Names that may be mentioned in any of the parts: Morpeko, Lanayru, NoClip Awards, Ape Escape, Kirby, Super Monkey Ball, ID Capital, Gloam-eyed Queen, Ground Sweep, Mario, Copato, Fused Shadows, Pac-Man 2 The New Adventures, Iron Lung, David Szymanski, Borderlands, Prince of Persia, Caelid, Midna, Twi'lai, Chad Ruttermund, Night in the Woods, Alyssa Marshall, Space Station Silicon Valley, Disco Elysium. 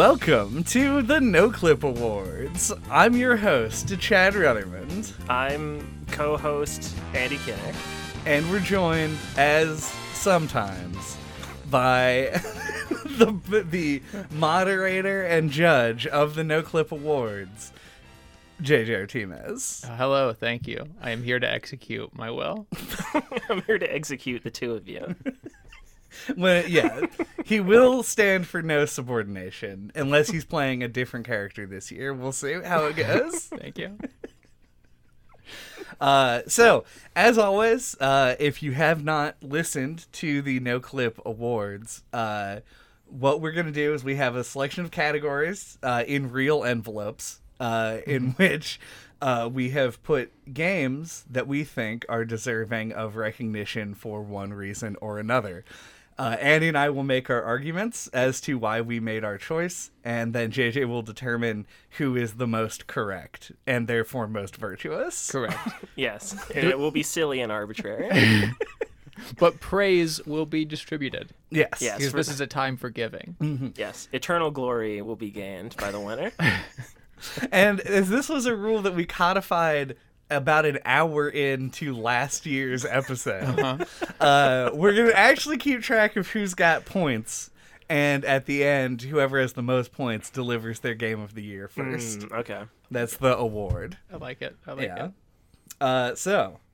Welcome to the NoClip Awards. I'm your host, Chad Ruttermund. I'm co-host Andy Kinnock. And we're joined, as sometimes, by the moderator and judge of the NoClip Awards, JJ Ortiz. Hello, thank you. I am here to execute my will. I'm here to execute the two of you. Well, yeah, he will stand for no subordination unless he's playing a different character this year. We'll see how it goes. Thank you. So, as always, if you have not listened to the NoClip Awards, what we're going to do is we have a selection of categories in real envelopes in which we have put games that we think are deserving of recognition for one reason or another. Andy and I will make our arguments as to why we made our choice, and then JJ will determine who is the most correct, and therefore most virtuous. Correct. Yes. And it will be silly and arbitrary. But praise will be distributed. Yes. Yes, because this is a time for giving. Mm-hmm. Yes. Eternal glory will be gained by the winner. And as this was a rule that we codified about an hour into last year's episode. Uh-huh. We're going to actually keep track of who's got points, and at the end, whoever has the most points delivers their game of the year first. Okay. That's the award. I like it. I like it.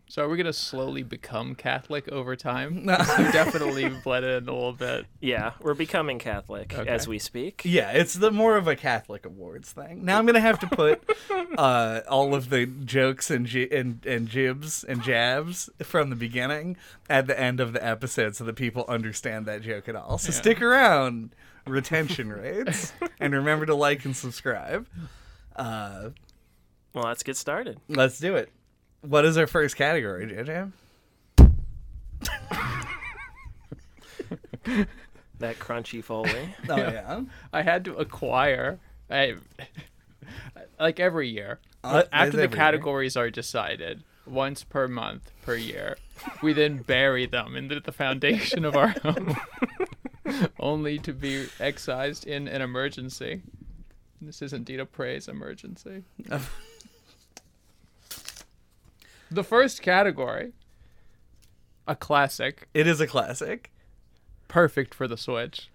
So are we going to slowly become Catholic over time? No. We've definitely bled in a little bit. Yeah, we're becoming Catholic as we speak. Yeah, it's the more of a Catholic awards thing. Now I'm going to have to put all of the jokes and jibs and jabs from the beginning at the end of the episode so that people understand that joke at all. So stick around, retention rates, and remember to like and subscribe. Well, let's get started. Let's do it. What is our first category, JJ? That crunchy Foley. Oh, yeah. I had to acquire, like every year, after the categories are decided, once per month, per year, we then bury them into the foundation of our home, only to be excised in an emergency. This is indeed a praise emergency. The first category, a classic. It is a classic. Perfect for the Switch.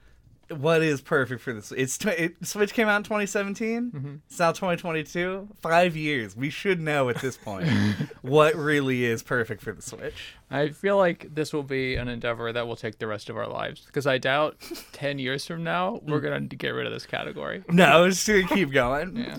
What is perfect for the Switch? Switch came out in 2017. Mm-hmm. It's now 2022. 5 years. We should know at this point what really is perfect for the Switch. I feel like this will be an endeavor that will take the rest of our lives, because I doubt 10 years from now we're going to get rid of this category. No, it's just going to keep going. Yeah.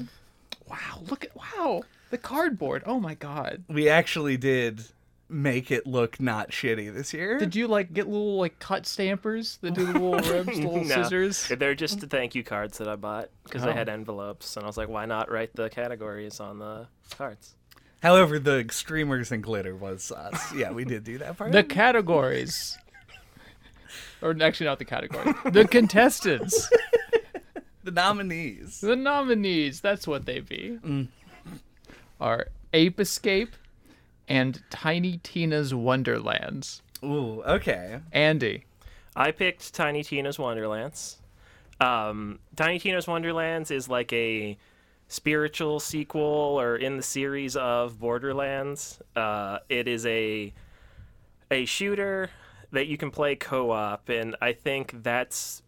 Wow. Wow. The cardboard. Oh, my God. We actually did make it look not shitty this year. Did you, get little, cut stampers that do the little ribs, little scissors? They're just the thank you cards that I bought, because I had envelopes, and I was like, why not write the categories on the cards? However, the streamers and glitter was us. Yeah, we did do that part. The categories. Or, actually, not the categories. The contestants. The nominees. The nominees. That's what they be. Mm. Are Ape Escape and Tiny Tina's Wonderlands. Ooh, okay. Andy. I picked Tiny Tina's Wonderlands. Tiny Tina's Wonderlands is like a spiritual sequel or in the series of Borderlands. It is a shooter that you can play co-op, and I think that's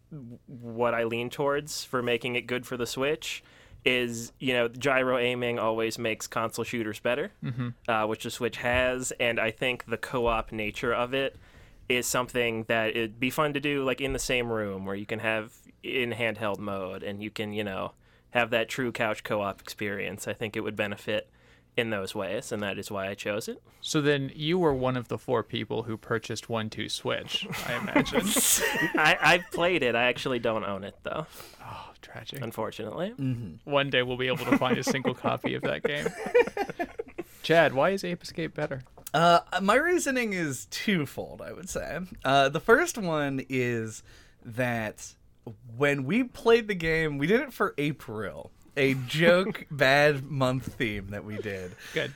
what I lean towards for making it good for the Switch. Is, gyro aiming always makes console shooters better, which the Switch has, and I think the co-op nature of it is something that it'd be fun to do, in the same room, where you can have in handheld mode, and you can, have that true couch co-op experience. I think it would benefit in those ways, and that is why I chose it. So then you were one of the four people who purchased 1-2 Switch, I imagine. I've played it. I actually don't own it, though. Oh, tragic. Unfortunately. Mm-hmm. One day we'll be able to find a single copy of that game. Chad, why is Ape Escape better? My reasoning is twofold, I would say. The first one is that when we played the game, we did it for April. a joke bad month theme that we did. Good.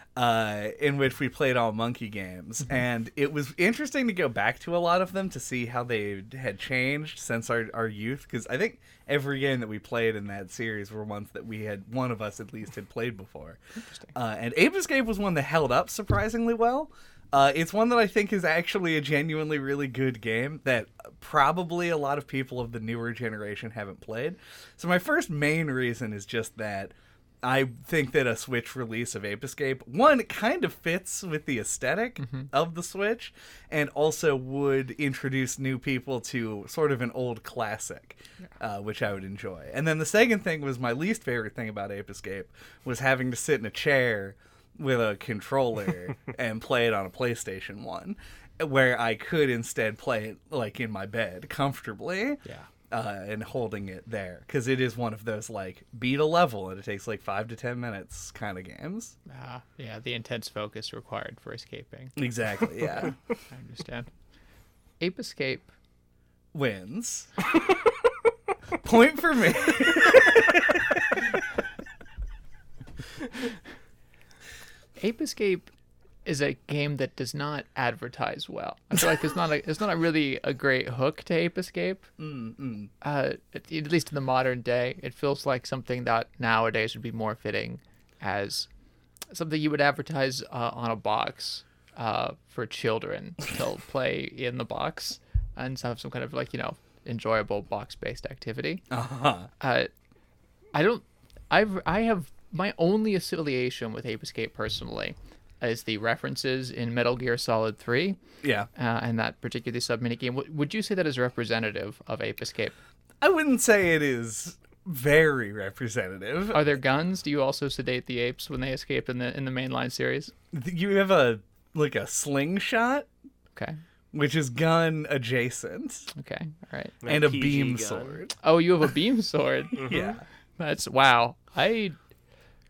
In which we played all monkey games. Mm-hmm. And it was interesting to go back to a lot of them to see how they had changed since our youth. Because I think every game that we played in that series were ones that we had, one of us at least, had played before. Interesting. And Ape Escape was one that held up surprisingly well. It's one that I think is actually a genuinely really good game that probably a lot of people of the newer generation haven't played. So my first main reason is just that I think that a Switch release of Ape Escape, one, kind of fits with the aesthetic mm-hmm. of the Switch, and also would introduce new people to sort of an old classic, which I would enjoy. And then the second thing was my least favorite thing about Ape Escape was having to sit in a chair with a controller and play it on a PlayStation 1, where I could instead play it like in my bed comfortably, and holding it there, because it is one of those like beat a level and it takes like 5 to 10 minutes kind of games. The intense focus required for escaping. Exactly. Yeah, I understand. Ape Escape wins. Point for me. Ape Escape is a game that does not advertise well. I feel like it's not really a great hook to Ape Escape. At least in the modern day, it feels like something that nowadays would be more fitting as something you would advertise on a box for children. They'll play in the box and have some kind of like enjoyable box-based activity. Uh-huh. My only affiliation with Ape Escape personally is the references in Metal Gear Solid 3. Yeah. And that particular sub-minigame. Would you say that is representative of Ape Escape? I wouldn't say it is very representative. Are there guns? Do you also sedate the apes when they escape in the mainline series? You have a slingshot. Okay. Which is gun adjacent. Okay. All right. And a beam sword. Oh, you have a beam sword? Mm-hmm. Yeah. That's... Wow.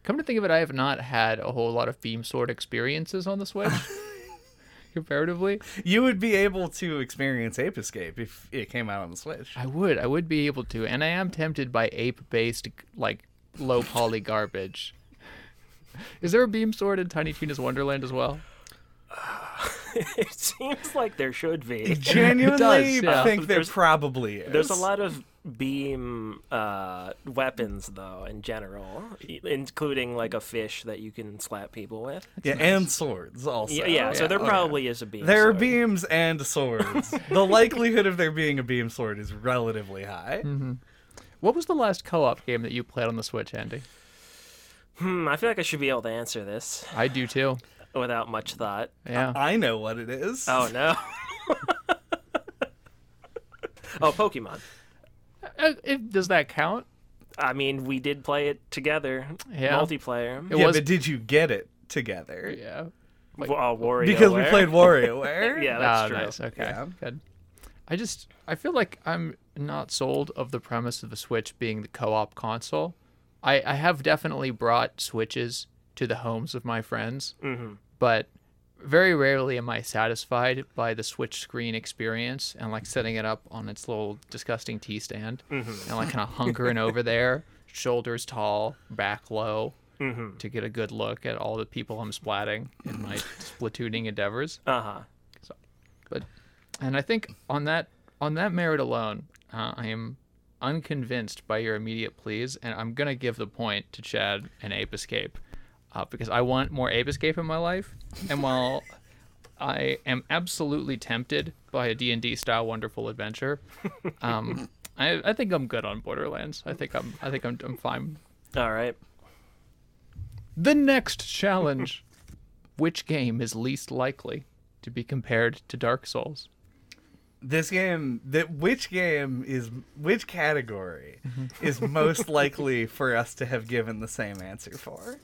Come to think of it, I have not had a whole lot of beam sword experiences on the Switch, comparatively. You would be able to experience Ape Escape if it came out on the Switch. I would be able to, and I am tempted by ape-based, low-poly garbage. Is there a beam sword in Tiny Tina's Wonderland as well? It seems like there should be. I genuinely think there probably is. There's a lot of beam weapons though in general, including like a fish that you can slap people with. That's nice. And swords also. Yeah. So there probably is a beam. There are beams and swords. The likelihood of there being a beam sword is relatively high. Mm-hmm. What was the last co-op game that you played on the Switch, Andy? I feel like I should be able to answer this. I do too. Without much thought. Yeah. I know what it is. Oh no. Oh, Pokemon. Does that count? I mean, we did play it together, multiplayer. But did you get it together? Yeah. WarioWare. Because we played WarioWare. Yeah, that's true. Nice. Okay, yeah. Good. I feel like I'm not sold of the premise of the Switch being the co-op console. I have definitely brought Switches to the homes of my friends, mm-hmm. but very rarely am I satisfied by the Switch screen experience and setting it up on its little disgusting tea stand mm-hmm. and kind of hunkering over there, shoulders tall, back low, mm-hmm. to get a good look at all the people I'm splatting in my splatooning endeavors. Uh-huh. So, and I think on that merit alone, I am unconvinced by your immediate pleas, and I'm gonna give the point to Chad and Ape Escape. Because I want more Ape Escape in my life, and while I am absolutely tempted by a D&D style wonderful adventure, I think I'm good on Borderlands. I think I'm fine. All right. The next challenge: which game is least likely to be compared to Dark Souls? Which category is most likely for us to have given the same answer for?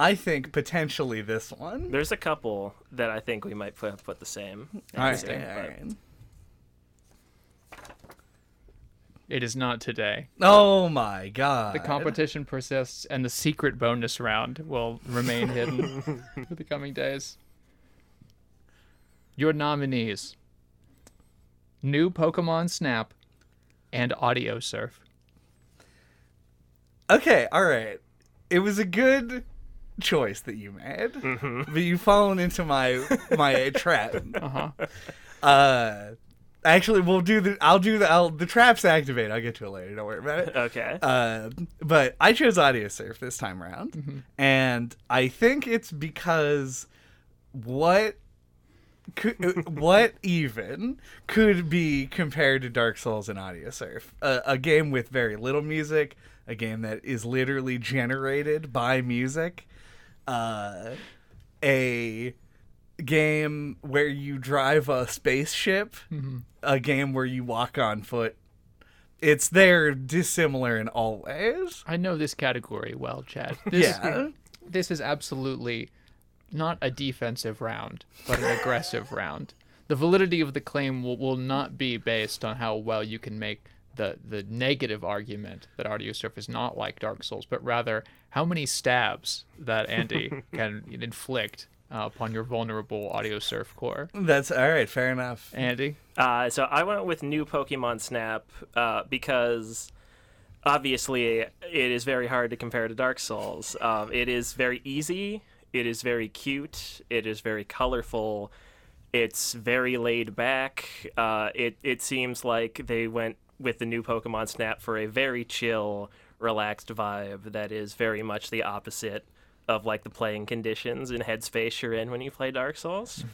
I think potentially this one. There's a couple that I think we might put the same. All right. It is not today. Oh my god. The competition persists, and the secret bonus round will remain hidden for the coming days. Your nominees: New Pokemon Snap and Audio Surf. Okay, all right. It was a good choice that you made, but you've fallen into my trap. Actually, we'll do the. The traps activate. I'll get to it later. Don't worry about it. Okay. But I chose Audio Surf this time around, and I think it's because what even could be compared to Dark Souls and Audio Surf? A game with very little music, a game that is literally generated by music, a game where you drive a spaceship, a game where you walk on foot. It's they're dissimilar in all ways. I know this category well, Chad. This is absolutely not a defensive round, but an aggressive round. The validity of the claim will not be based on how well you can make the negative argument that Audio Surf is not like Dark Souls, but rather how many stabs that Andy can inflict upon your vulnerable Audio Surf core. That's all right. Fair enough. Andy? So I went with New Pokemon Snap because obviously it is very hard to compare to Dark Souls. It is very easy. It is very cute. It is very colorful. It's very laid back. It seems like they went with the New Pokemon Snap for a very chill, relaxed vibe that is very much the opposite of like the playing conditions and headspace you're in when you play Dark Souls.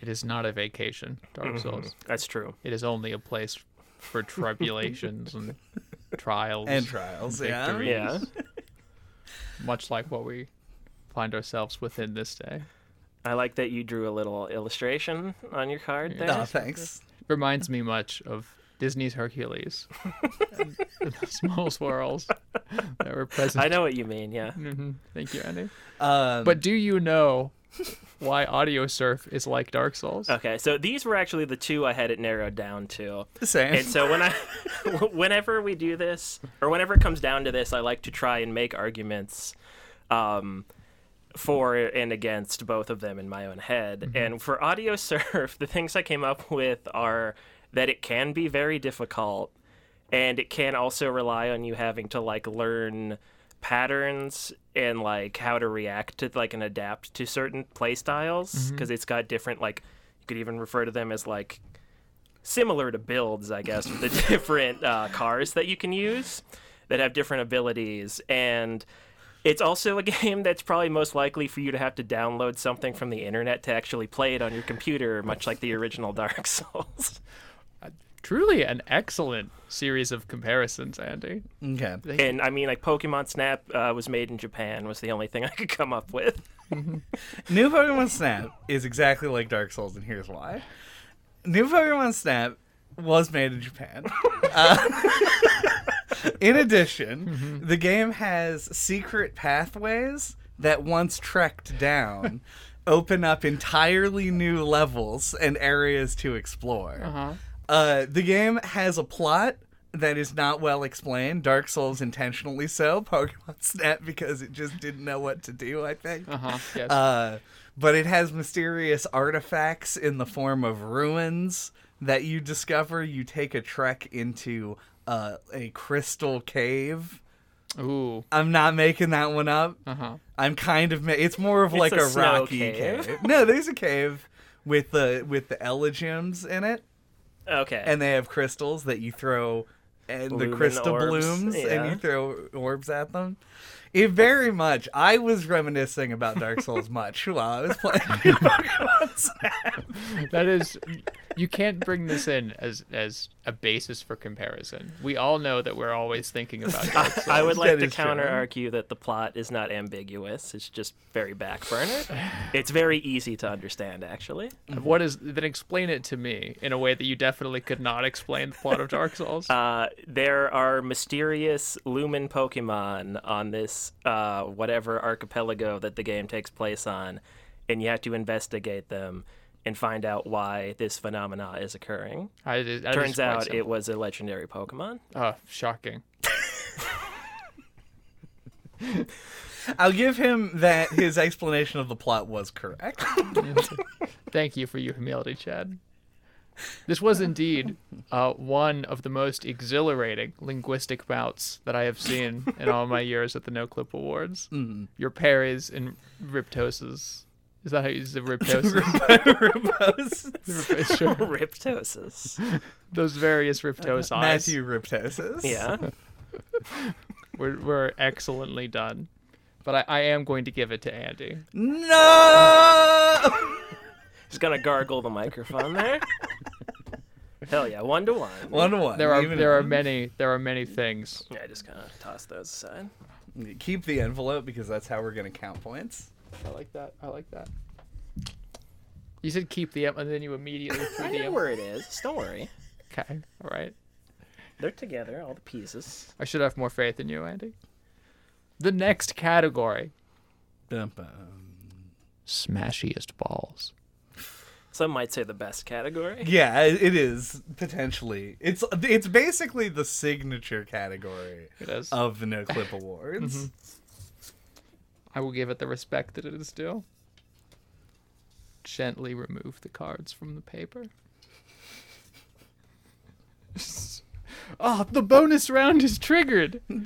It is not a vacation, Dark Souls. That's true. It is only a place for tribulations and trials. And trials, and victories. Yeah. Much like what we find ourselves within this day. I like that you drew a little illustration on your card there. Oh, thanks. Reminds me much of Disney's Hercules and the small swirls that were present. I know what you mean, yeah. Thank you, Andy. But do you know why Audio Surf is like Dark Souls? Okay, so these were actually the two I had it narrowed down to. Same. And so whenever we do this, or whenever it comes down to this, I like to try and make arguments for and against both of them in my own head. And for Audio Surf, the things I came up with are that it can be very difficult, and it can also rely on you having to like learn patterns and like how to react to like and adapt to certain play styles, because it's got different, like you could even refer to them as like similar to builds, I guess, with the different cars that you can use that have different abilities. And it's also a game that's probably most likely for you to have to download something from the internet to actually play it on your computer, much like the original Dark Souls. Truly an excellent series of comparisons, Andy. Okay. And I mean, like Pokemon Snap was made in Japan was the only thing I could come up with. New Pokemon Snap is exactly like Dark Souls, and here's why. New Pokemon Snap was made in Japan. In addition, the game has secret pathways that once trekked down open up entirely new levels and areas to explore. The game has a plot that is not well explained. Dark Souls intentionally so. Pokemon Snap because it just didn't know what to do, I think. Yes. But it has mysterious artifacts in the form of ruins that you discover. You take a trek into a crystal cave. Ooh. I'm not making that one up. I'm kind of it's more of like a rocky cave. No, there's a cave with the Elegiums in it. Okay. And they have crystals that you throw, and the crystal blooms, and you throw orbs at them. It very much, I was reminiscing about Dark Souls much while I was playing Pokemon Snap. That is, you can't bring this in as a basis for comparison. We all know that we're always thinking about Dark Souls. I would like to counter-argue that the plot is not ambiguous. It's just very backburner. It's very easy to understand, actually. Then explain it to me in a way that you definitely could not explain the plot of Dark Souls. There are mysterious Lumen Pokemon on this whatever archipelago that the game takes place on, and you have to investigate them and find out why this phenomena is occurring. Turns out it was a legendary Pokemon. Oh, shocking. I'll give him that his explanation of the plot was correct. Thank you for your humility, Chad. This was indeed one of the most exhilarating linguistic bouts that I have seen in all my years at the NoClip Awards. Mm. Your parries and riptoses. Is that how you use the riptoses? Riptoses. Those various riptoses. Matthew riptoses. Yeah. We're excellently done. But I am going to give it to Andy. No! He's going to gargle the microphone there. Hell yeah, 1-1. 1-1. There are many things. Yeah, I just kind of toss those aside. Keep the envelope because that's how we're going to count points. I like that. You said keep the envelope and then you immediately threw the envelope. I know where it is. Don't worry. Okay, all right. They're together, all the pieces. I should have more faith in you, Andy. The next category. Smashiest balls. Some might say the best category. Yeah, it is, potentially. It's basically the signature category of the NoClip Awards. Mm-hmm. I will give it the respect that it is due. Gently remove the cards from the paper. Oh, the bonus round is triggered. We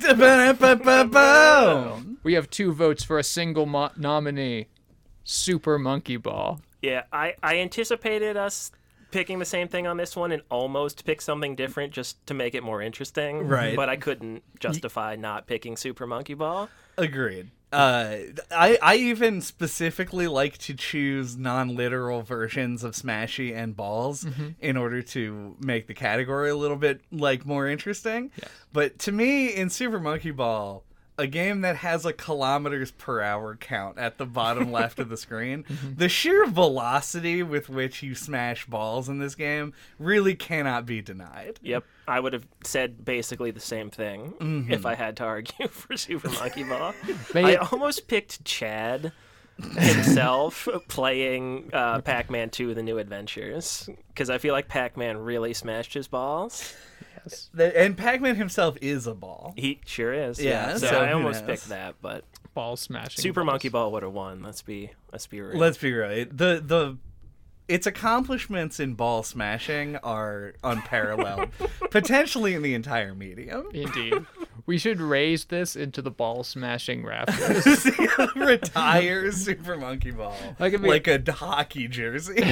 have 2 votes for a single nominee. Super Monkey Ball. Yeah, I anticipated us picking the same thing on this one and almost pick something different just to make it more interesting. Right. But I couldn't justify not picking Super Monkey Ball. Agreed. I even specifically like to choose non-literal versions of Smashy and Balls in order to make the category a little bit more interesting. Yes. But to me, in Super Monkey Ball... a game that has a kilometers per hour count at the bottom left of the screen. The sheer velocity with which you smash balls in this game really cannot be denied. Yep. I would have said basically the same thing if I had to argue for Super Monkey Ball. I almost picked Chad himself playing Pac-Man 2 The New Adventures because I feel like Pac-Man really smashed his balls. Yes. And Pac-Man himself is a ball. He sure is. Yeah. So I almost picked that, but ball smashing. Super Monkey Ball would have won. Let's be real. Let's be real. The its accomplishments in ball smashing are unparalleled, potentially in the entire medium. Indeed. We should raise this into the ball smashing rafters. Retire Super Monkey Ball like a hockey jersey.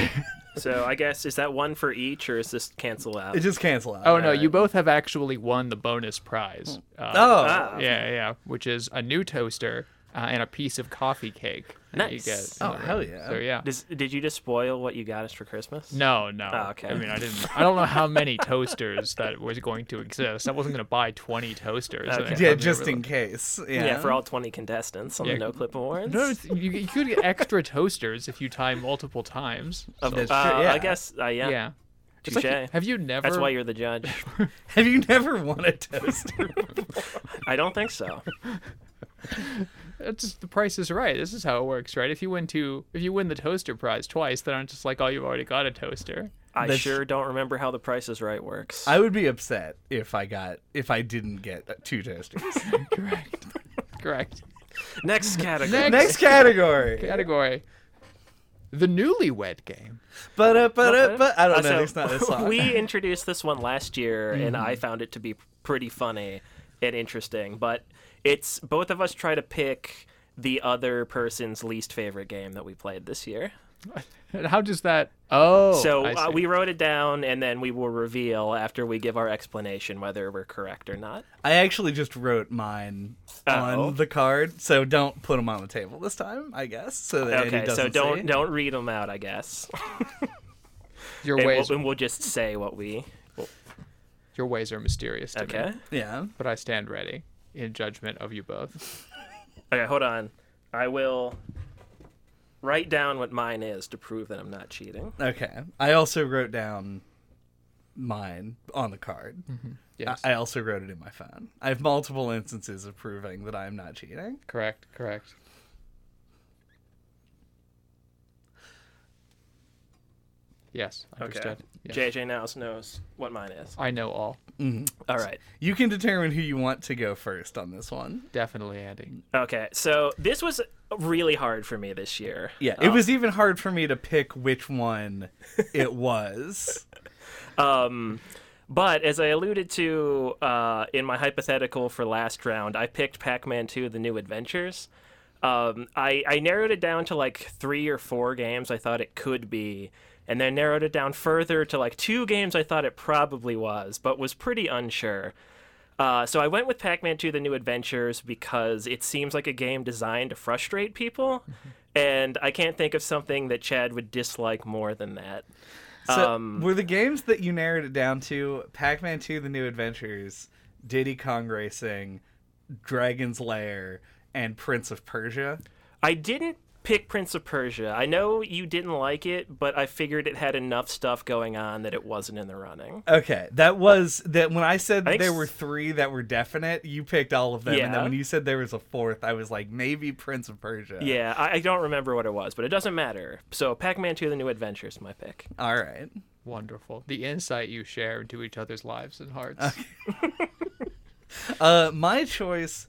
So I guess, is that one for each, or is this cancel out? It just cancel out. Oh, no, you both have actually won the bonus prize. Yeah, which is a new toaster and a piece of coffee cake. Nice. You get. Oh, hell yeah. So, yeah. Did you just spoil what you got us for Christmas? No. Oh, okay. I mean, I don't know how many toasters that was going to exist. I wasn't going to buy 20 toasters. Okay. Yeah, just in case. Yeah, for all 20 contestants on the NoClip Awards. No, you could get extra toasters if you tie multiple times. So. I guess, yeah. Touché. Like, have you never... That's why you're the judge. Have you never won a toaster before? I don't think so. That's just, the price is right. This is how it works, right? If you win the toaster prize twice, then I'm just like, oh, you've already got a toaster. I don't remember how the Price is Right works. I would be upset if I didn't get 2 toasters. Correct. Next category. The Newlywed Game. But I don't know. It's not this song. We introduced this one last year, and I found it to be pretty funny and interesting, but. It's both of us try to pick the other person's least favorite game that we played this year. And how does that... Oh, so we wrote it down, and then we will reveal after we give our explanation whether we're correct or not. I actually just wrote mine on the card, so don't put them on the table this time, I guess. So that Eddie doesn't don't read them out, I guess. We'll just say what we... Your ways are mysterious to me. Yeah. But I stand ready. In judgment of you both. Okay, hold on. I will write down what mine is to prove that I'm not cheating. Okay. I also wrote down mine on the card. Mm-hmm. Yes. I also wrote it in my phone. I have multiple instances of proving that I'm not cheating. Correct. Yes, understood. Okay. Yes. JJ now knows what mine is. I know all. Mm-hmm. All right. You can determine who you want to go first on this one. Definitely, Andy. Okay, so this was really hard for me this year. Yeah, it was even hard for me to pick which one it was. But as I alluded to in my hypothetical for last round, I picked Pac-Man 2 The New Adventures. I narrowed it down to like 3 or 4 games I thought it could be, and then narrowed it down further to like 2 games I thought it probably was, but was pretty unsure. So I went with Pac-Man 2 The New Adventures because it seems like a game designed to frustrate people, and I can't think of something that Chad would dislike more than that. So, were the games that you narrowed it down to Pac-Man 2 The New Adventures, Diddy Kong Racing, Dragon's Lair, and Prince of Persia? I didn't pick Prince of Persia. I know you didn't like it, but I figured it had enough stuff going on that it wasn't in the running. Okay, that was... that. When I said there were 3 that were definite, you picked all of them, yeah. And then when you said there was a 4th, I was like, maybe Prince of Persia. Yeah, I don't remember what it was, but it doesn't matter. So Pac-Man 2 The New Adventures is my pick. All right. Wonderful. The insight you share into each other's lives and hearts. Okay. My choice...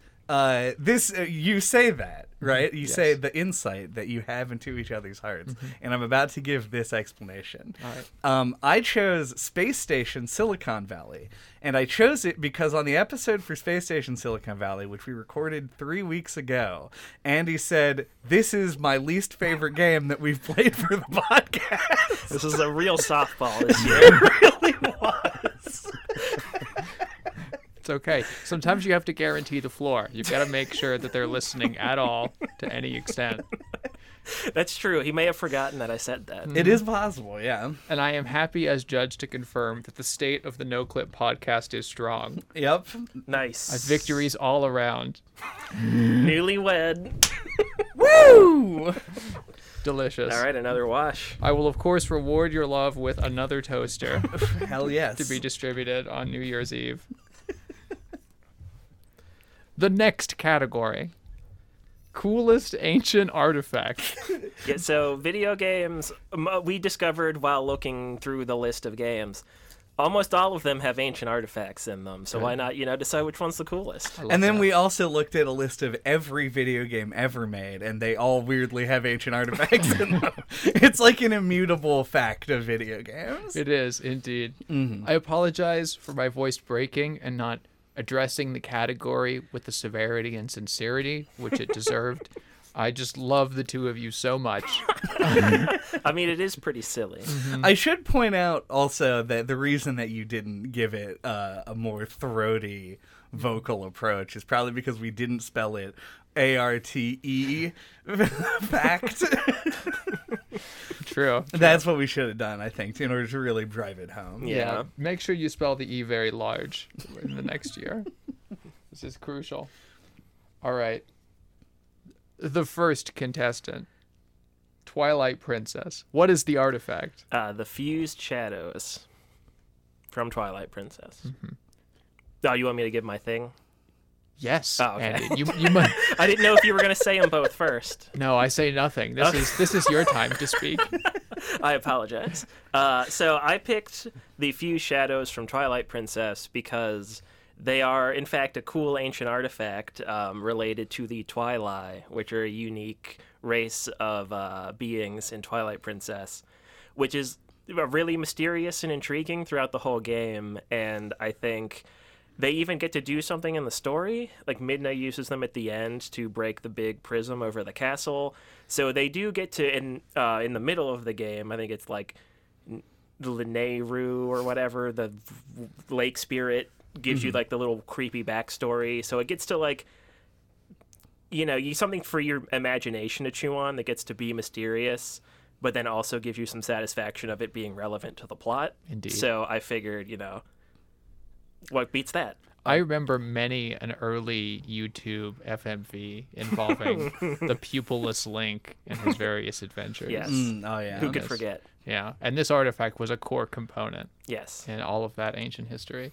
you say that, right? You say the insight that you have into each other's hearts, and I'm about to give this explanation. All right. I chose Space Station Silicon Valley, and I chose it because on the episode for Space Station Silicon Valley, which we recorded 3 weeks ago, Andy said, "This is my least favorite game that we've played for the podcast." This is a real softball this year. It really was. It's okay. Sometimes you have to guarantee the floor. You've got to make sure that they're listening at all to any extent. That's true. He may have forgotten that I said that. It is possible, yeah. And I am happy as judge to confirm that the state of the NoClip podcast is strong. Yep. Nice. Victories all around. Newlywed. Woo! Delicious. All right, another wash. I will, of course, reward your love with another toaster. Hell yes. To be distributed on New Year's Eve. The next category, coolest ancient artifact. Yeah, so video games, we discovered while looking through the list of games, almost all of them have ancient artifacts in them. So why not, decide which one's the coolest? And then we also looked at a list of every video game ever made, and they all weirdly have ancient artifacts in them. It's like an immutable fact of video games. It is, indeed. Mm-hmm. I apologize for my voice breaking and not addressing the category with the severity and sincerity which it deserved. I just love the two of you so much. I mean, it is pretty silly. Mm-hmm. I should point out also that the reason that you didn't give it a more throaty vocal approach is probably because we didn't spell it A-R-T-E fact. True. That's what we should have done, I think, in order to really drive it home. Yeah. Make sure you spell the E very large in the next year. This is crucial. All right. The first contestant, Twilight Princess. What is the artifact? The Fused Shadows from Twilight Princess. Mm-hmm. Oh, you want me to give my thing? Yes. Oh, okay. Andy, you might... I didn't know if you were going to say them both first. No, I say nothing. This is your time to speak. I apologize. So I picked the Fused Shadows from Twilight Princess because they are, in fact, a cool ancient artifact related to the Twi'lai, which are a unique race of beings in Twilight Princess, which is really mysterious and intriguing throughout the whole game, and I think... they even get to do something in the story. Like, Midna uses them at the end to break the big prism over the castle. So they do get to, in the middle of the game, I think it's like Lanayru or whatever, the lake spirit gives you, like, the little creepy backstory. So it gets to, like, something for your imagination to chew on that gets to be mysterious, but then also gives you some satisfaction of it being relevant to the plot. Indeed. So I figured, what beats that? I remember many an early YouTube FMV involving the pupilless Link and his various adventures. Yes. Oh, yeah. Who could forget? Yeah. And this artifact was a core component. Yes. In all of that ancient history.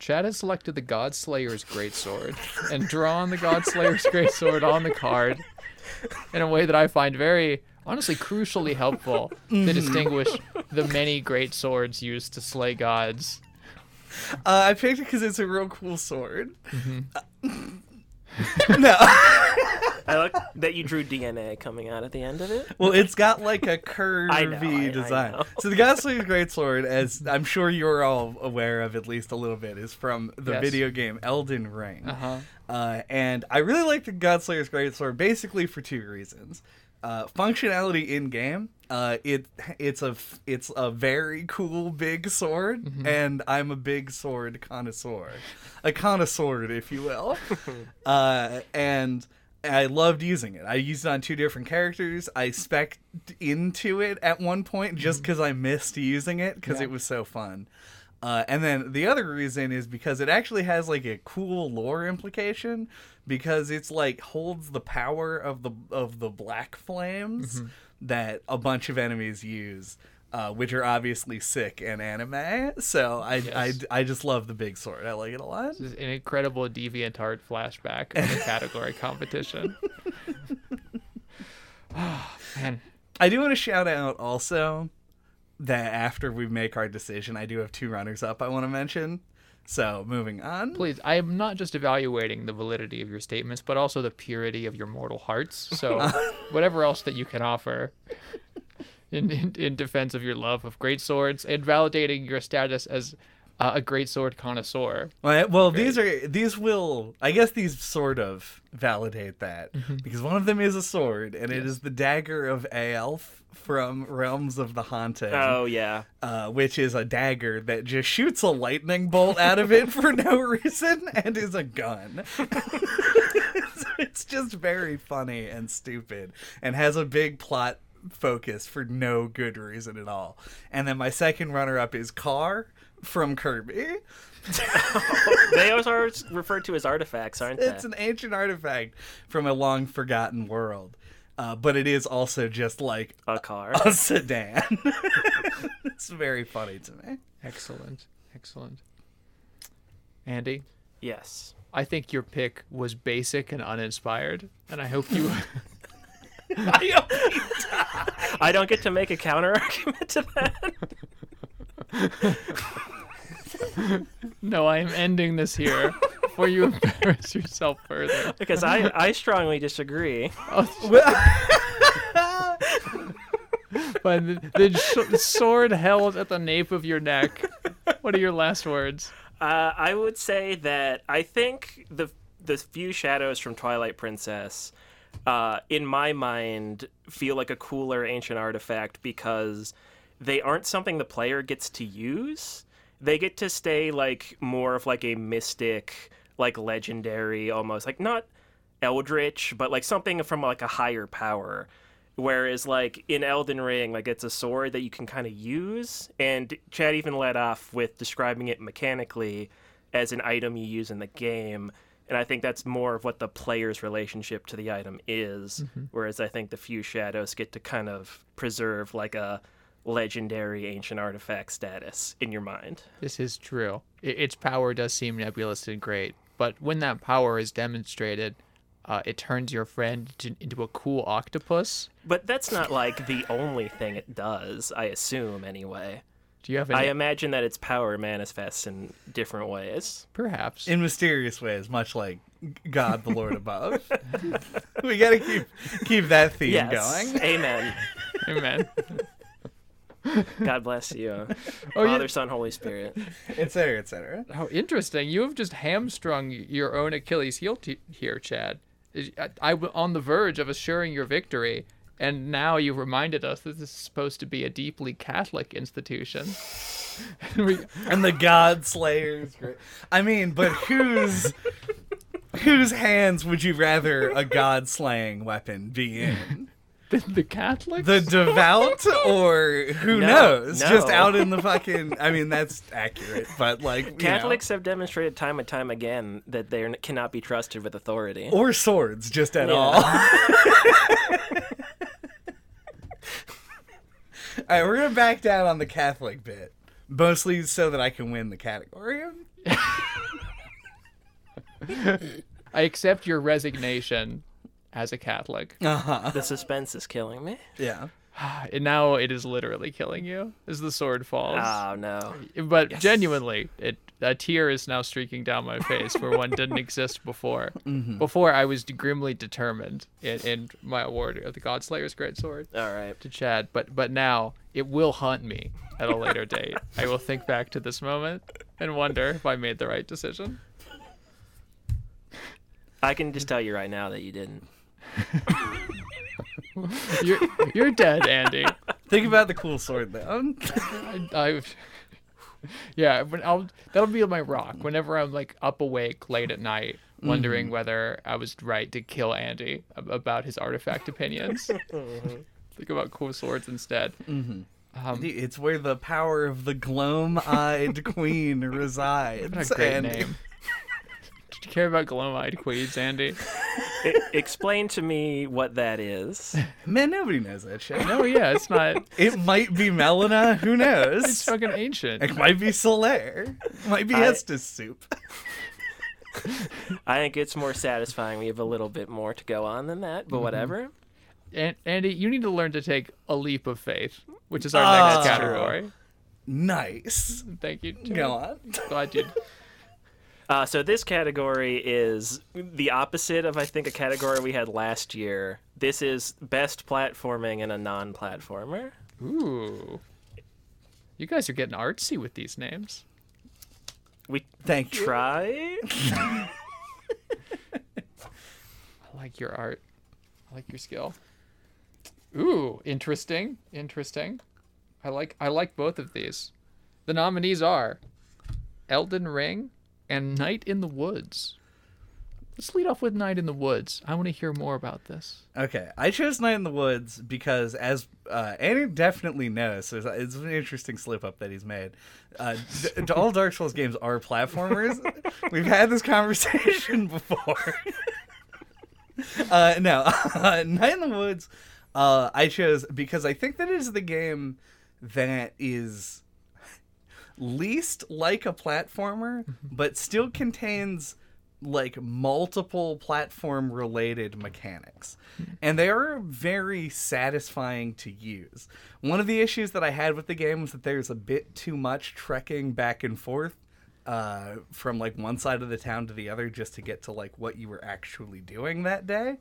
Chad has selected the Godslayer's Greatsword and drawn the Godslayer's Greatsword on the card in a way that I find very... honestly, crucially helpful to distinguish the many great swords used to slay gods. I picked it because it's a real cool sword. Mm-hmm. No. I like that you drew DNA coming out at the end of it. Well, it's got like a curvy I know, design. I know. So the Godslayer's Greatsword, as I'm sure you're all aware of at least a little bit, is from the video game Elden Ring. Uh-huh. And I really like the Godslayer's Greatsword basically for two reasons. Functionality in game. It's a very cool big sword, mm-hmm. and I'm a big sword connoisseur, a connoisseur, if you will. And I loved using it. I used it on two different characters. I spec'd into it at one point just because I missed using it because it was so fun. And then the other reason is because it actually has like a cool lore implication because it's like holds the power of the black flames that a bunch of enemies use, which are obviously sick in anime. So I just love the big sword. I like it a lot. This is an incredible DeviantArt flashback of the category competition. Oh, man. I do want to shout out also that after we make our decision, I do have two runners-up I want to mention. So, moving on. Please, I am not just evaluating the validity of your statements, but also the purity of your mortal hearts. So, whatever else that you can offer in defense of your love of great swords and validating your status as a great sword connoisseur. Well, great. I guess these sort of validate that because one of them is a sword, and it is the Dagger of Aelf from Realms of the Haunting. Oh yeah, which is a dagger that just shoots a lightning bolt out of it for no reason and is a gun. It's just very funny and stupid and has a big plot focus for no good reason at all. And then my second runner-up is Car from Kirby. They are referred to as artifacts, aren't they? It's an ancient artifact from a long forgotten world. But it is also just like a car, a sedan. It's very funny to me. Excellent. Andy? Yes. I think your pick was basic and uninspired, and I hope you... I don't get to make a counter-argument to that. No, I am ending this here. Before you embarrass yourself further. Because I strongly disagree. But the sword held at the nape of your neck. What are your last words? I would say that I think the Fused Shadows from Twilight Princess, in my mind, feel like a cooler ancient artifact because they aren't something the player gets to use. They get to stay like more of like a mystic, like legendary, almost like not eldritch, but like something from like a higher power. Whereas like in Elden Ring, like it's a sword that you can kind of use. And Chad even led off with describing it mechanically as an item you use in the game. And I think that's more of what the player's relationship to the item is. Mm-hmm. Whereas I think the Fused Shadows get to kind of preserve like a legendary ancient artifact status in your mind. This is true. Its power does seem nebulous and great, but when that power is demonstrated, it turns your friend into a cool octopus. But that's not like the only thing it does, I assume, anyway. Do you have any... I imagine that its power manifests in different ways. Perhaps. In mysterious ways, much like God the Lord above. We gotta keep that theme going. Amen. God bless you. Father, Son, Holy Spirit, etc., etc. How interesting. You have just hamstrung your own Achilles heel here, Chad. I was on the verge of assuring your victory, and now you've reminded us that this is supposed to be a deeply Catholic institution. And the Godslayers. I mean, but whose hands would you rather a God-slaying weapon be in? The Catholics? The devout, or who knows? No. Just out in the fucking... I mean, that's accurate, but like... Catholics have demonstrated time and time again that they cannot be trusted with authority. Or swords, just at all. All right, we're going to back down on the Catholic bit, mostly so that I can win the category. I accept your resignation. As a Catholic. Uh-huh. The suspense is killing me. Yeah. And now it is literally killing you as the sword falls. Oh, no. But genuinely, it A tear is now streaking down my face where one didn't exist before. Mm-hmm. Before, I was grimly determined in my award of the Godslayer's Greatsword to Chad. But now it will haunt me at a later date. I will think back to this moment and wonder if I made the right decision. I can just tell you right now that you didn't. You're dead, Andy. Think about the cool sword, though. Yeah, but that'll be my rock whenever I'm like up awake late at night, wondering whether I was right to kill Andy about his artifact opinions. Think about cool swords instead. Mm-hmm. It's where the power of the Gloam-eyed Queen resides. What a great name. Do you care about Gloam-eyed Queens, Andy? Explain to me what that is. Man, nobody knows that shit. No, yeah, it's not. It might be Melina. Who knows? It's fucking ancient. It might be Solaire. It might be Estus soup. I think it's more satisfying. We have a little bit more to go on than that, but whatever. Andy, you need to learn to take a leap of faith, which is our next category. True. Nice. Thank you. Go on. Glad you... So this category is the opposite of, I think, a category we had last year. This is best platforming in a non-platformer. Ooh. You guys are getting artsy with these names. We try. I like your art. I like your skill. Ooh, interesting. Interesting. I like both of these. The nominees are Elden Ring and Night in the Woods. Let's lead off with Night in the Woods. I want to hear more about this. Okay, I chose Night in the Woods because, as Andy definitely knows, so it's an interesting slip-up that he's made. All Dark Souls games are platformers. We've had this conversation before. Night in the Woods, I chose because I think that it is the game that is... least like a platformer, but still contains like multiple platform related mechanics, and they are very satisfying to use. One of the issues that I had with the game was that there's a bit too much trekking back and forth from like one side of the town to the other just to get to like what you were actually doing that day.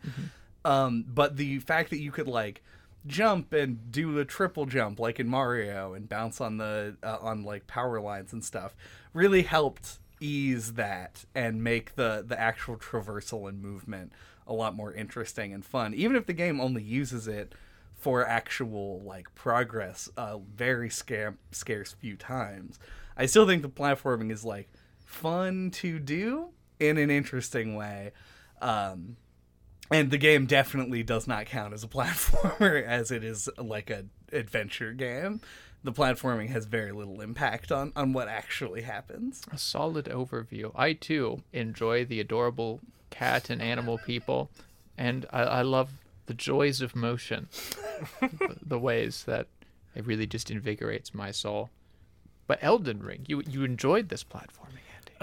But the fact that you could like jump and do a triple jump like in Mario and bounce on the on like power lines and stuff really helped ease that and make the actual traversal and movement a lot more interesting and fun, even if the game only uses it for actual like progress very scarce few times. I still think the platforming is like fun to do in an interesting way. And the game definitely does not count as a platformer, as it is like an adventure game. The platforming has very little impact on what actually happens. A solid overview. I, too, enjoy the adorable cat and animal people, and I love the joys of motion, the ways that it really just invigorates my soul. But Elden Ring, you enjoyed this platforming,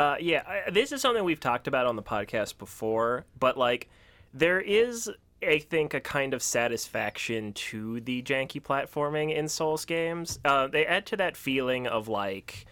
Andy. This is something we've talked about on the podcast before, but like... there is, I think, a kind of satisfaction to the janky platforming in Souls games. They add to that feeling of, like,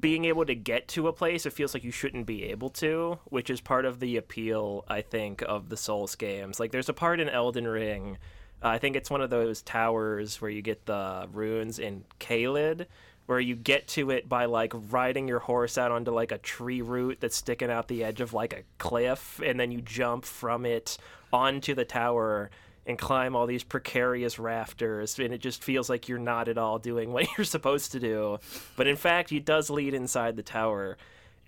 being able to get to a place it feels like you shouldn't be able to, which is part of the appeal, I think, of the Souls games. Like, there's a part in Elden Ring, I think it's one of those towers where you get the runes in Caelid, where you get to it by, like, riding your horse out onto, like, a tree root that's sticking out the edge of, like, a cliff, and then you jump from it onto the tower and climb all these precarious rafters, and it just feels like you're not at all doing what you're supposed to do. But, in fact, it does lead inside the tower,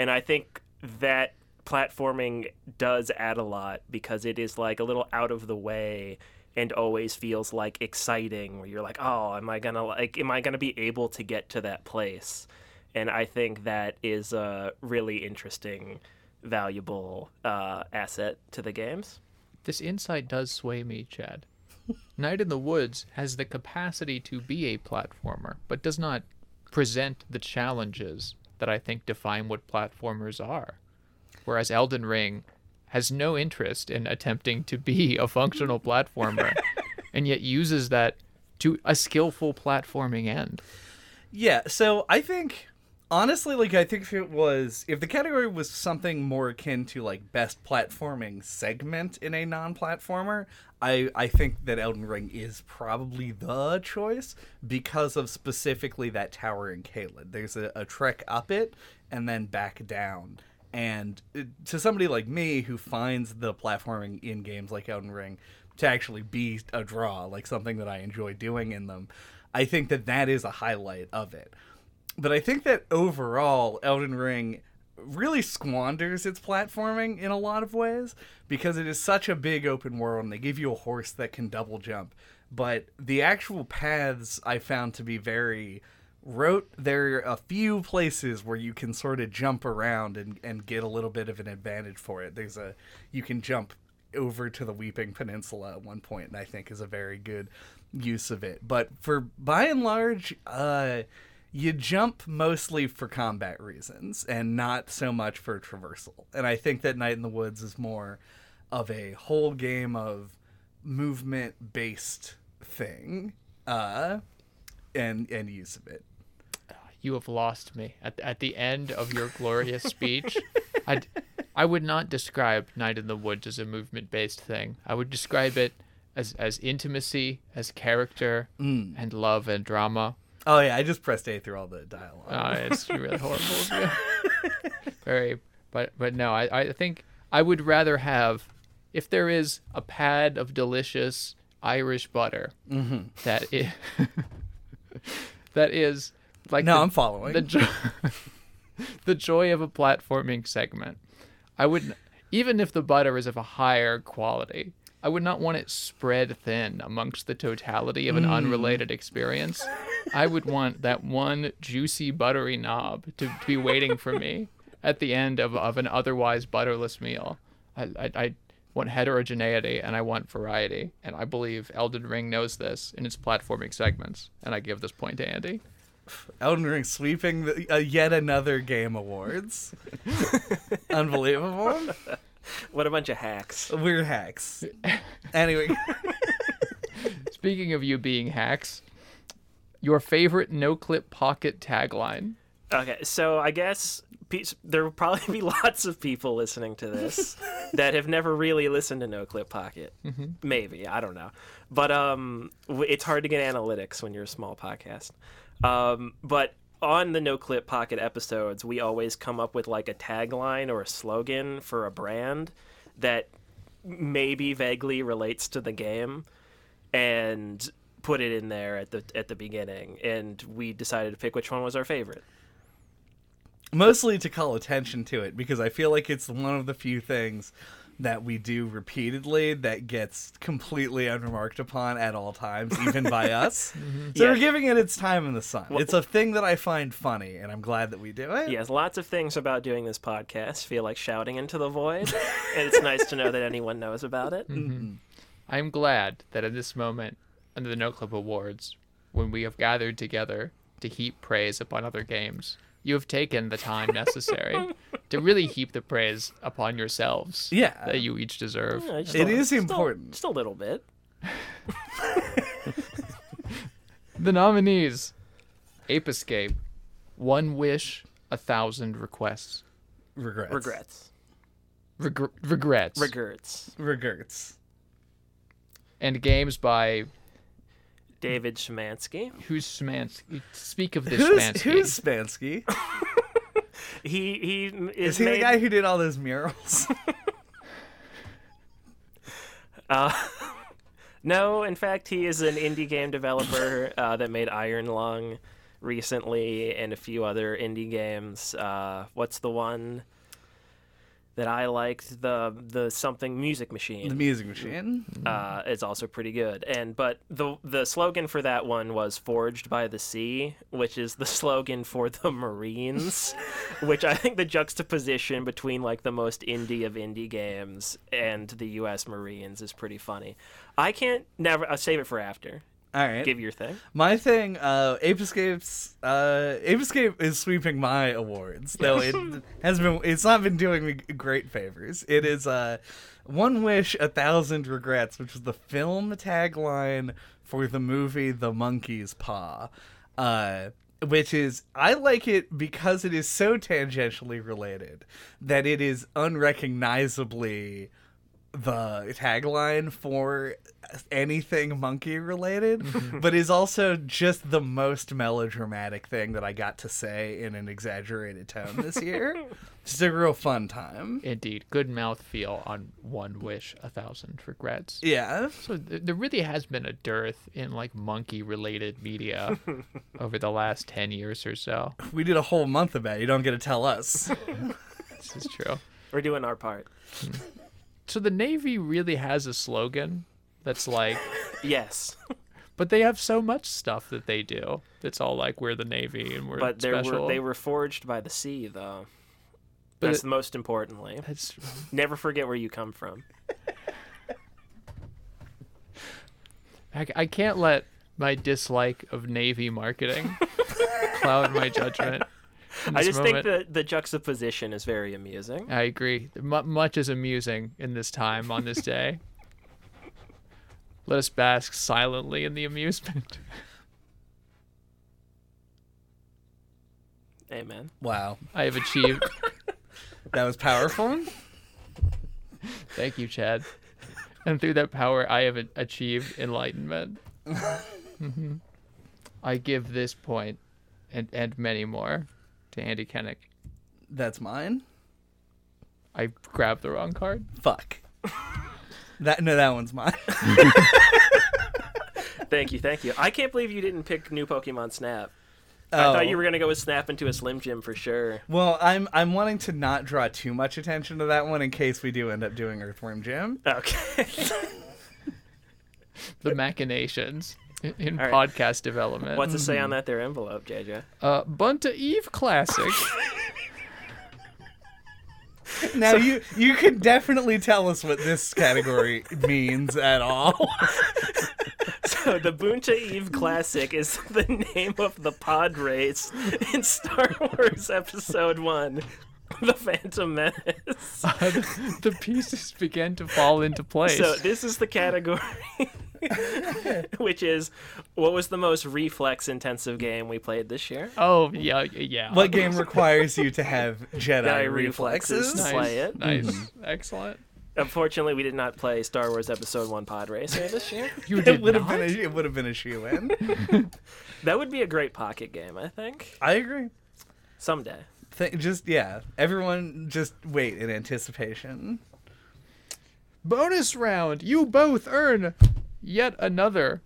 and I think that platforming does add a lot because it is, like, a little out of the way and always feels like exciting, where you're like, oh, am I gonna be able to get to that place? And I think that is a really interesting, valuable asset to the games. This insight does sway me, Chad. Night in the Woods has the capacity to be a platformer, but does not present the challenges that I think define what platformers are. Whereas Elden Ring has no interest in attempting to be a functional platformer, and yet uses that to a skillful platforming end. Yeah, so I think Honestly, like, I think if the category was something more akin to, like, best platforming segment in a non-platformer, I think that Elden Ring is probably the choice because of specifically that tower in Caelid. There's a trek up it and then back down. And to somebody like me who finds the platforming in games like Elden Ring to actually be a draw, like something that I enjoy doing in them, I think that that is a highlight of it. But I think that overall, Elden Ring really squanders its platforming in a lot of ways because it is such a big open world and they give you a horse that can double jump. But the actual paths I found to be very rote. There are a few places where you can sort of jump around and get a little bit of an advantage for it. You can jump over to the Weeping Peninsula at one point, and I think is a very good use of it. But for by and large, you jump mostly for combat reasons and not so much for traversal. And I think that Night in the Woods is more of a whole game of movement-based thing and use of it. You have lost me. At the end of your glorious speech, I would not describe Night in the Woods as a movement-based thing. I would describe it as intimacy, as character, and love and drama. Oh, yeah, I just pressed A through all the dialogue. It's really horrible. Yeah. But no, I think I would rather have, if there is a pad of delicious Irish butter, that is like... No, I'm following. The joy of a platforming segment. I would, even if the butter is of a higher quality, I would not want it spread thin amongst the totality of an unrelated experience. I would want that one juicy, buttery knob to be waiting for me at the end of an otherwise butterless meal. I want heterogeneity, and I want variety, and I believe Elden Ring knows this in its platforming segments, and I give this point to Andy. Elden Ring sweeping yet another Game Awards. Unbelievable. What a bunch of hacks. We're hacks. Anyway. Speaking of you being hacks, your favorite NoClip Pocket tagline. Okay, so I guess there will probably be lots of people listening to this that have never really listened to NoClip Pocket. Mm-hmm. Maybe, I don't know. But it's hard to get analytics when you're a small podcast. But on the NoClip Pocket episodes, we always come up with like a tagline or a slogan for a brand that maybe vaguely relates to the game and put it in there at the beginning. And we decided to pick which one was our favorite. Mostly to call attention to it, because I feel like it's one of the few things that we do repeatedly that gets completely unremarked upon at all times, even by us. Mm-hmm. So we're giving it its time in the sun. Well, it's a thing that I find funny, and I'm glad that we do it. Yes, lots of things about doing this podcast feel like shouting into the void, and it's nice to know that anyone knows about it. Mm-hmm. I'm glad that at this moment, under the NoClip Awards, when we have gathered together to heap praise upon other games, you have taken the time necessary to really heap the praise upon yourselves that you each deserve. Yeah, important. Just a little bit. The nominees: Ape Escape, One Wish, 1,000 Requests. Regrets. And games by David Szymanski. Who's Szymanski? Speak of this Szymanski. Who's Szymanski? he is he the guy who did all those murals? No, in fact, he is an indie game developer that made Iron Lung recently and a few other indie games. What's the one that I liked? The something Music Machine. The Music Machine is also pretty good. But the slogan for that one was Forged by the Sea, which is the slogan for the Marines, which I think the juxtaposition between like the most indie of indie games and the U.S. Marines is pretty funny. I'll save it for after. All right. Give your thing. My thing, Ape Escape is sweeping my awards, though it it's not been doing me great favors. It is One Wish, 1,000 Regrets, which is the film tagline for the movie The Monkey's Paw. Which is, I like it because it is so tangentially related that it is unrecognizably the tagline for anything monkey related, but is also just the most melodramatic thing that I got to say in an exaggerated tone this year. Just a real fun time. Indeed. Good mouthfeel on one wish, 1,000 regrets. Yeah. So there really has been a dearth in like monkey related media over the last 10 years or so. We did a whole month about it. You don't get to tell us. This is true. We're doing our part. So the Navy really has a slogan that's like... Yes. But they have so much stuff that they do. It's all like, we're the Navy and we're special. But they were forged by the sea, though. But that's most importantly. That's... Never forget where you come from. I can't let my dislike of Navy marketing cloud my judgment. I just moment. Think the juxtaposition is very amusing. I agree. Much is amusing in this time, on this day. Let us bask silently in the amusement. Amen. Wow. I have achieved. That was powerful. Thank you, Chad. And through that power, I have achieved enlightenment. Mm-hmm. I give this point and many more. Andy Kinnock. That's mine. I grabbed the wrong card. Fuck. That one's mine. Thank you. I can't believe you didn't pick New Pokemon Snap. I thought you were gonna go with Snap into a Slim Jim for sure. Well, I'm wanting to not draw too much attention to that one in case we do end up doing Earthworm Jim. Okay. The machinations. In right. Podcast development. What's it say on that there envelope, JJ? Bunta Eve Classic. Now, you can definitely tell us what this category means at all. So the Bunta Eve Classic is the name of the pod race in Star Wars Episode 1. The Phantom Menace. The pieces began to fall into place. So this is the category... Which is, what was the most reflex-intensive game we played this year? Oh, yeah. What game requires you to have Jedi reflexes? Nice. Play it. Nice. Mm-hmm. Excellent. Unfortunately, we did not play Star Wars Episode 1 Pod Racer this year. You did not? It would have been a shoe-in. That would be a great pocket game, I think. I agree. Someday. Everyone just wait in anticipation. Bonus round. You both earn... Yet another.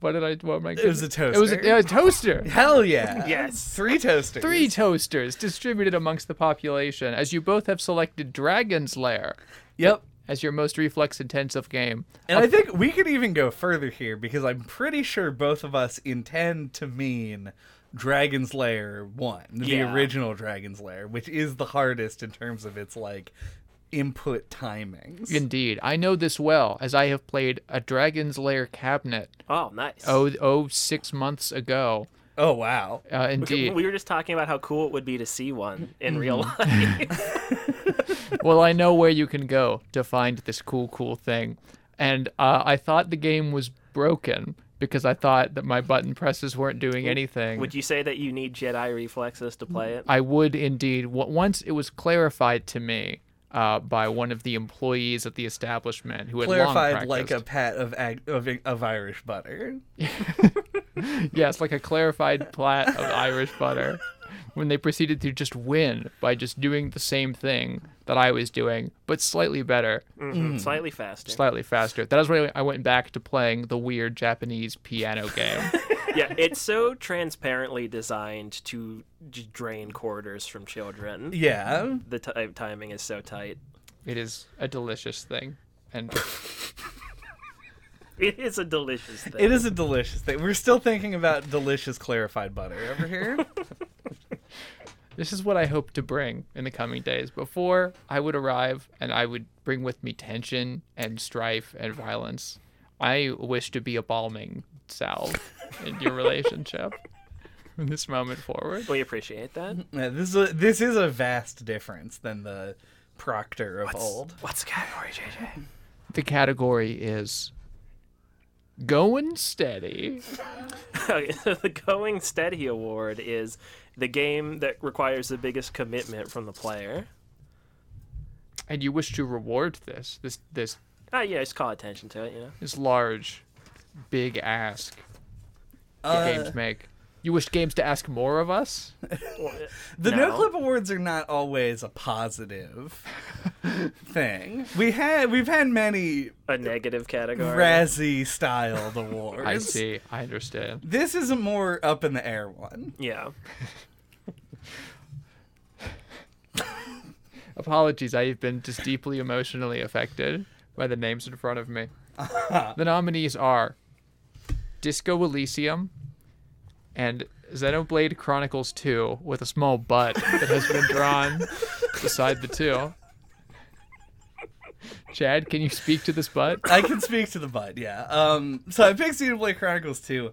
What am I getting? It was a toaster. It was a toaster. Hell yeah. Yes. Three toasters distributed amongst the population as you both have selected Dragon's Lair. Yep. As your most reflex-intensive game. And I think we could even go further here because I'm pretty sure both of us intend to mean Dragon's Lair 1, the original Dragon's Lair, which is the hardest in terms of its, like... input timings. Indeed. I know this well, as I have played a Dragon's Lair cabinet. Oh, nice. 6 months ago. Oh, wow. Indeed. We were just talking about how cool it would be to see one in real life. Well, I know where you can go to find this cool thing. And I thought the game was broken because I thought that my button presses weren't doing anything. Would you say that you need Jedi reflexes to play it? I would indeed. Once it was clarified to me by one of the employees at the establishment who had clarified long practiced. Like a pat of Irish butter. Yes, like a clarified pat of Irish butter. When they proceeded to just win by just doing the same thing that I was doing, but slightly better. Mm-hmm. Slightly faster. That is when I went back to playing the weird Japanese piano game. Yeah, it's so transparently designed to drain quarters from children. Yeah. The timing is so tight. It is a delicious thing. And It is a delicious thing. We're still thinking about delicious clarified butter over here. This is what I hope to bring in the coming days. Before, I would arrive and I would bring with me tension and strife and violence. I wish to be a balming salve in your relationship from this moment forward. We appreciate that. Yeah, this is a vast difference than the proctor of old. What's the category, JJ? The category is Going Steady. The Going Steady award is the game that requires the biggest commitment from the player. And you wish to reward this. Yeah, just call attention to it, you know. This large, big ask that games make. You wish games to ask more of us? The NoClip Awards are not always a positive thing. We've had many a negative category Razzie styled awards. I see. I understand. This is a more up in the air one. Yeah. Apologies, I have been just deeply emotionally affected by the names in front of me. The nominees are Disco Elysium and Xenoblade Chronicles 2 with a small butt that has been drawn beside the two. Chad, can you speak to this butt? I can speak to the butt, yeah. So I picked Xenoblade Chronicles 2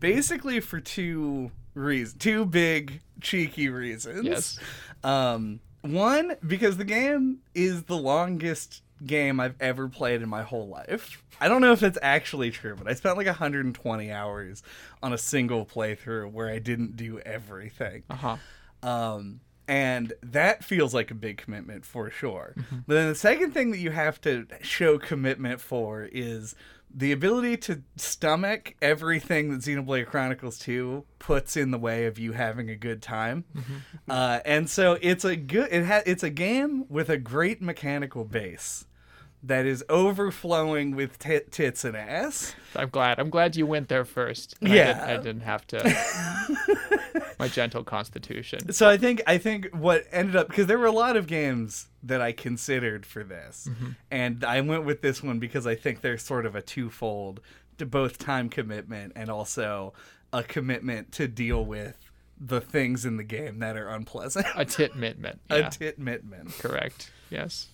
basically for two big, cheeky reasons. Yes. One, because the game is the longest game I've ever played in my whole life. I don't know if it's actually true, but I spent like 120 hours on a single playthrough where I didn't do everything. And that feels like a big commitment for sure. Mm-hmm. But then the second thing that you have to show commitment for is the ability to stomach everything that Xenoblade Chronicles 2 puts in the way of you having a good time. Mm-hmm. And so it's it's a game with a great mechanical base that is overflowing with tits and ass. I'm glad you went there first. Yeah. I didn't have to. My gentle constitution. So I think what ended up, because there were a lot of games that I considered for this, mm-hmm. and I went with this one because I think there's sort of a twofold to both time commitment and also a commitment to deal with the things in the game that are unpleasant. A titmitment. Yeah. A titmitment. Correct. Yes.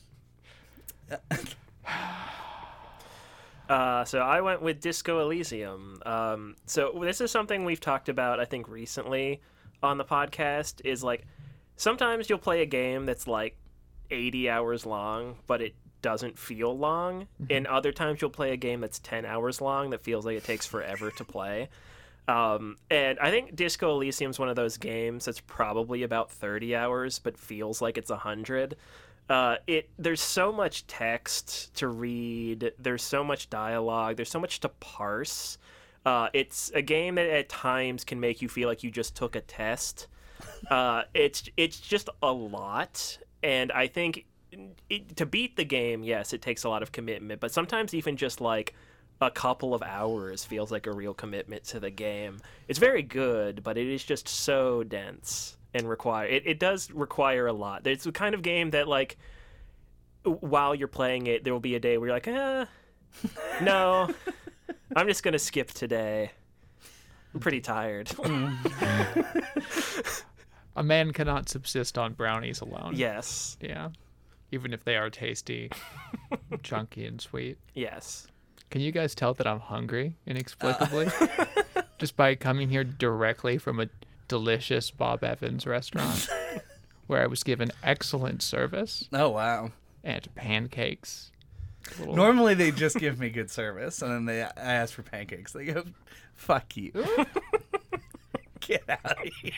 So I went with Disco Elysium. So this is something we've talked about, I think, recently on the podcast, is like sometimes you'll play a game that's like 80 hours long, but it doesn't feel long. Mm-hmm. And other times you'll play a game that's 10 hours long that feels like it takes forever to play. And I think Disco Elysium is one of those games that's probably about 30 hours, but feels like it's 100. There's so much text to read, there's so much dialogue, there's so much to parse. It's a game that at times can make you feel like you just took a test. It's just a lot, and I think to beat the game, yes, it takes a lot of commitment, but sometimes even just like a couple of hours feels like a real commitment to the game. It's very good, but it is just so dense. And it does require a lot. It's the kind of game that, like, while you're playing it, there will be a day where you're like, no, I'm just going to skip today. I'm pretty tired. A man cannot subsist on brownies alone. Yes. Yeah. Even if they are tasty, chunky, and sweet. Yes. Can you guys tell that I'm hungry inexplicably? Just by coming here directly from a delicious Bob Evans restaurant where I was given excellent service. Oh, wow. And pancakes. Normally they just give me good service, and then I ask for pancakes. They go, fuck you. Get out of here.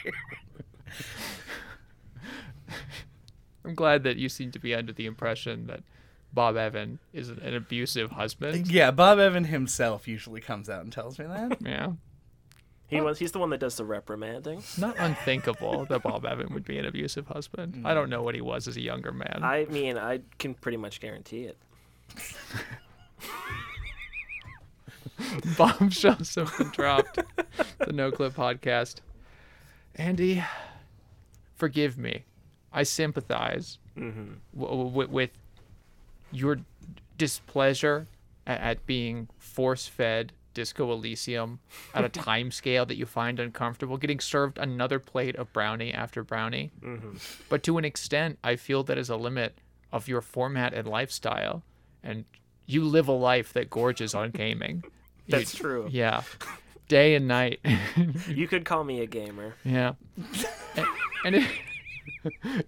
I'm glad that you seem to be under the impression that Bob Evan is an abusive husband. Yeah, Bob Evan himself usually comes out and tells me that. Yeah. He's the one that does the reprimanding. Not unthinkable that Bob Evan would be an abusive husband. I don't know what he was as a younger man. I mean, I can pretty much guarantee it. Bombshell something dropped. The NoClip Podcast. Andy, forgive me. I sympathize with your displeasure at being force-fed Disco Elysium at a time scale that you find uncomfortable, getting served another plate of brownie after brownie. Mm-hmm. But to an extent, I feel that is a limit of your format and lifestyle, and you live a life that gorges on gaming. That's true. Yeah. Day and night. You could call me a gamer. Yeah. And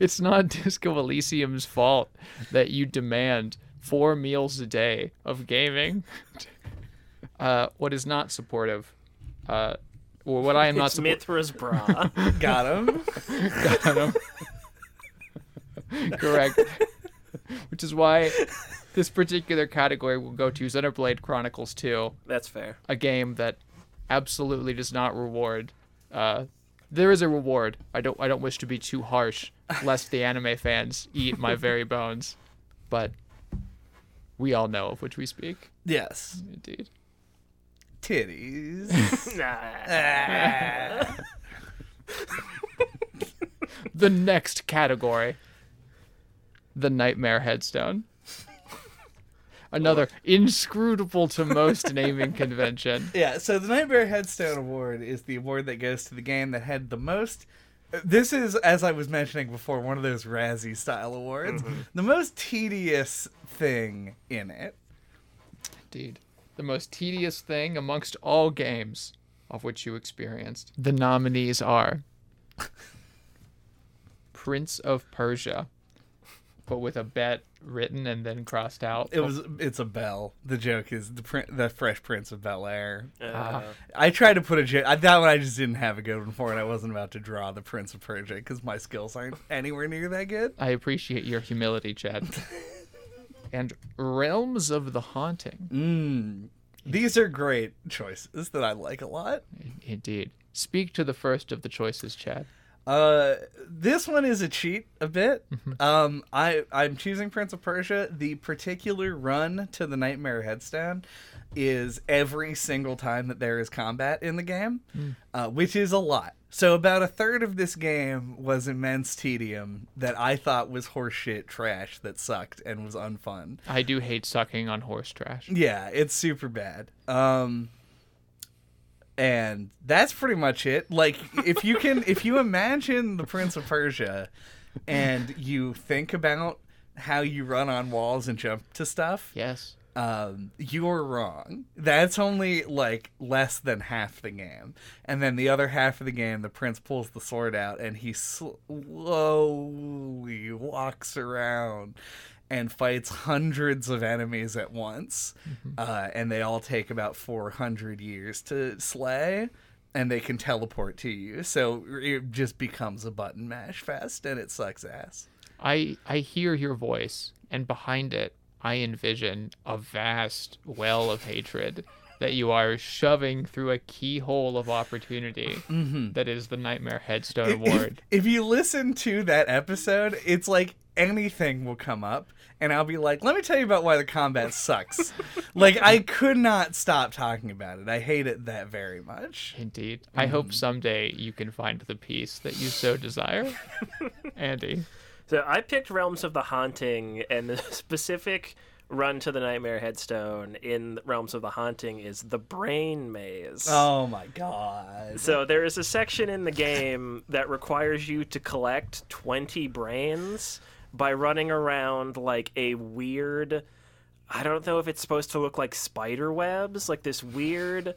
it's not Disco Elysium's fault that you demand 4 meals a day of gaming. What is not supportive? Or what I am not supportive. Mithra's bra. Got him. Got him. Correct. Which is why this particular category will go to Xenoblade Chronicles 2. That's fair. A game that absolutely does not reward. There is a reward. I don't wish to be too harsh, lest the anime fans eat my very bones. But we all know of which we speak. Yes. Indeed. Titties. The next category. The Nightmare Headstone. Another inscrutable to most naming convention. Yeah, so the Nightmare Headstone Award is the award that goes to the game that had the most... This is, as I was mentioning before, one of those Razzie-style awards. Mm-hmm. The most tedious thing in it. Indeed. The most tedious thing amongst all games of which you experienced. The nominees are... Prince of Persia. But with a bet written and then crossed out. It's a bell. The joke is the Fresh Prince of Bel-Air. I tried to put a joke. That one I just didn't have a good one for, and I wasn't about to draw the Prince of Persia because my skills aren't anywhere near that good. I appreciate your humility, Chad. And Realms of the Haunting. These are great choices that I like a lot. Indeed. Speak to the first of the choices, Chad. This one is a cheat a bit. I'm choosing Prince of Persia. The particular run to the Nightmare Headstone is every single time that there is combat in the game, which is a lot. So about a third of this game was immense tedium that I thought was horseshit trash that sucked and was unfun. I do hate sucking on horse trash. Yeah, it's super bad. And that's pretty much it. Like, if you imagine the Prince of Persia and you think about how you run on walls and jump to stuff. Yes. You're wrong. That's only, like, less than half the game. And then the other half of the game, the prince pulls the sword out and he slowly walks around and fights hundreds of enemies at once, and they all take about 400 years to slay, and they can teleport to you, so it just becomes a button mash fest, and it sucks ass. I hear your voice, and behind it, I envision a vast well of hatred that you are shoving through a keyhole of opportunity that is the Nightmare Headstone Award. If you listen to that episode, it's like anything will come up, and I'll be like, let me tell you about why the combat sucks. Like, I could not stop talking about it. I hate it that very much. Indeed. I hope someday you can find the peace that you so desire. Andy. So I picked Realms of the Haunting, and the specific run to the Nightmare Headstone in Realms of the Haunting is the Brain Maze. Oh my god. So there is a section in the game that requires you to collect 20 brains by running around like a weird, I don't know if it's supposed to look like spider webs, like this weird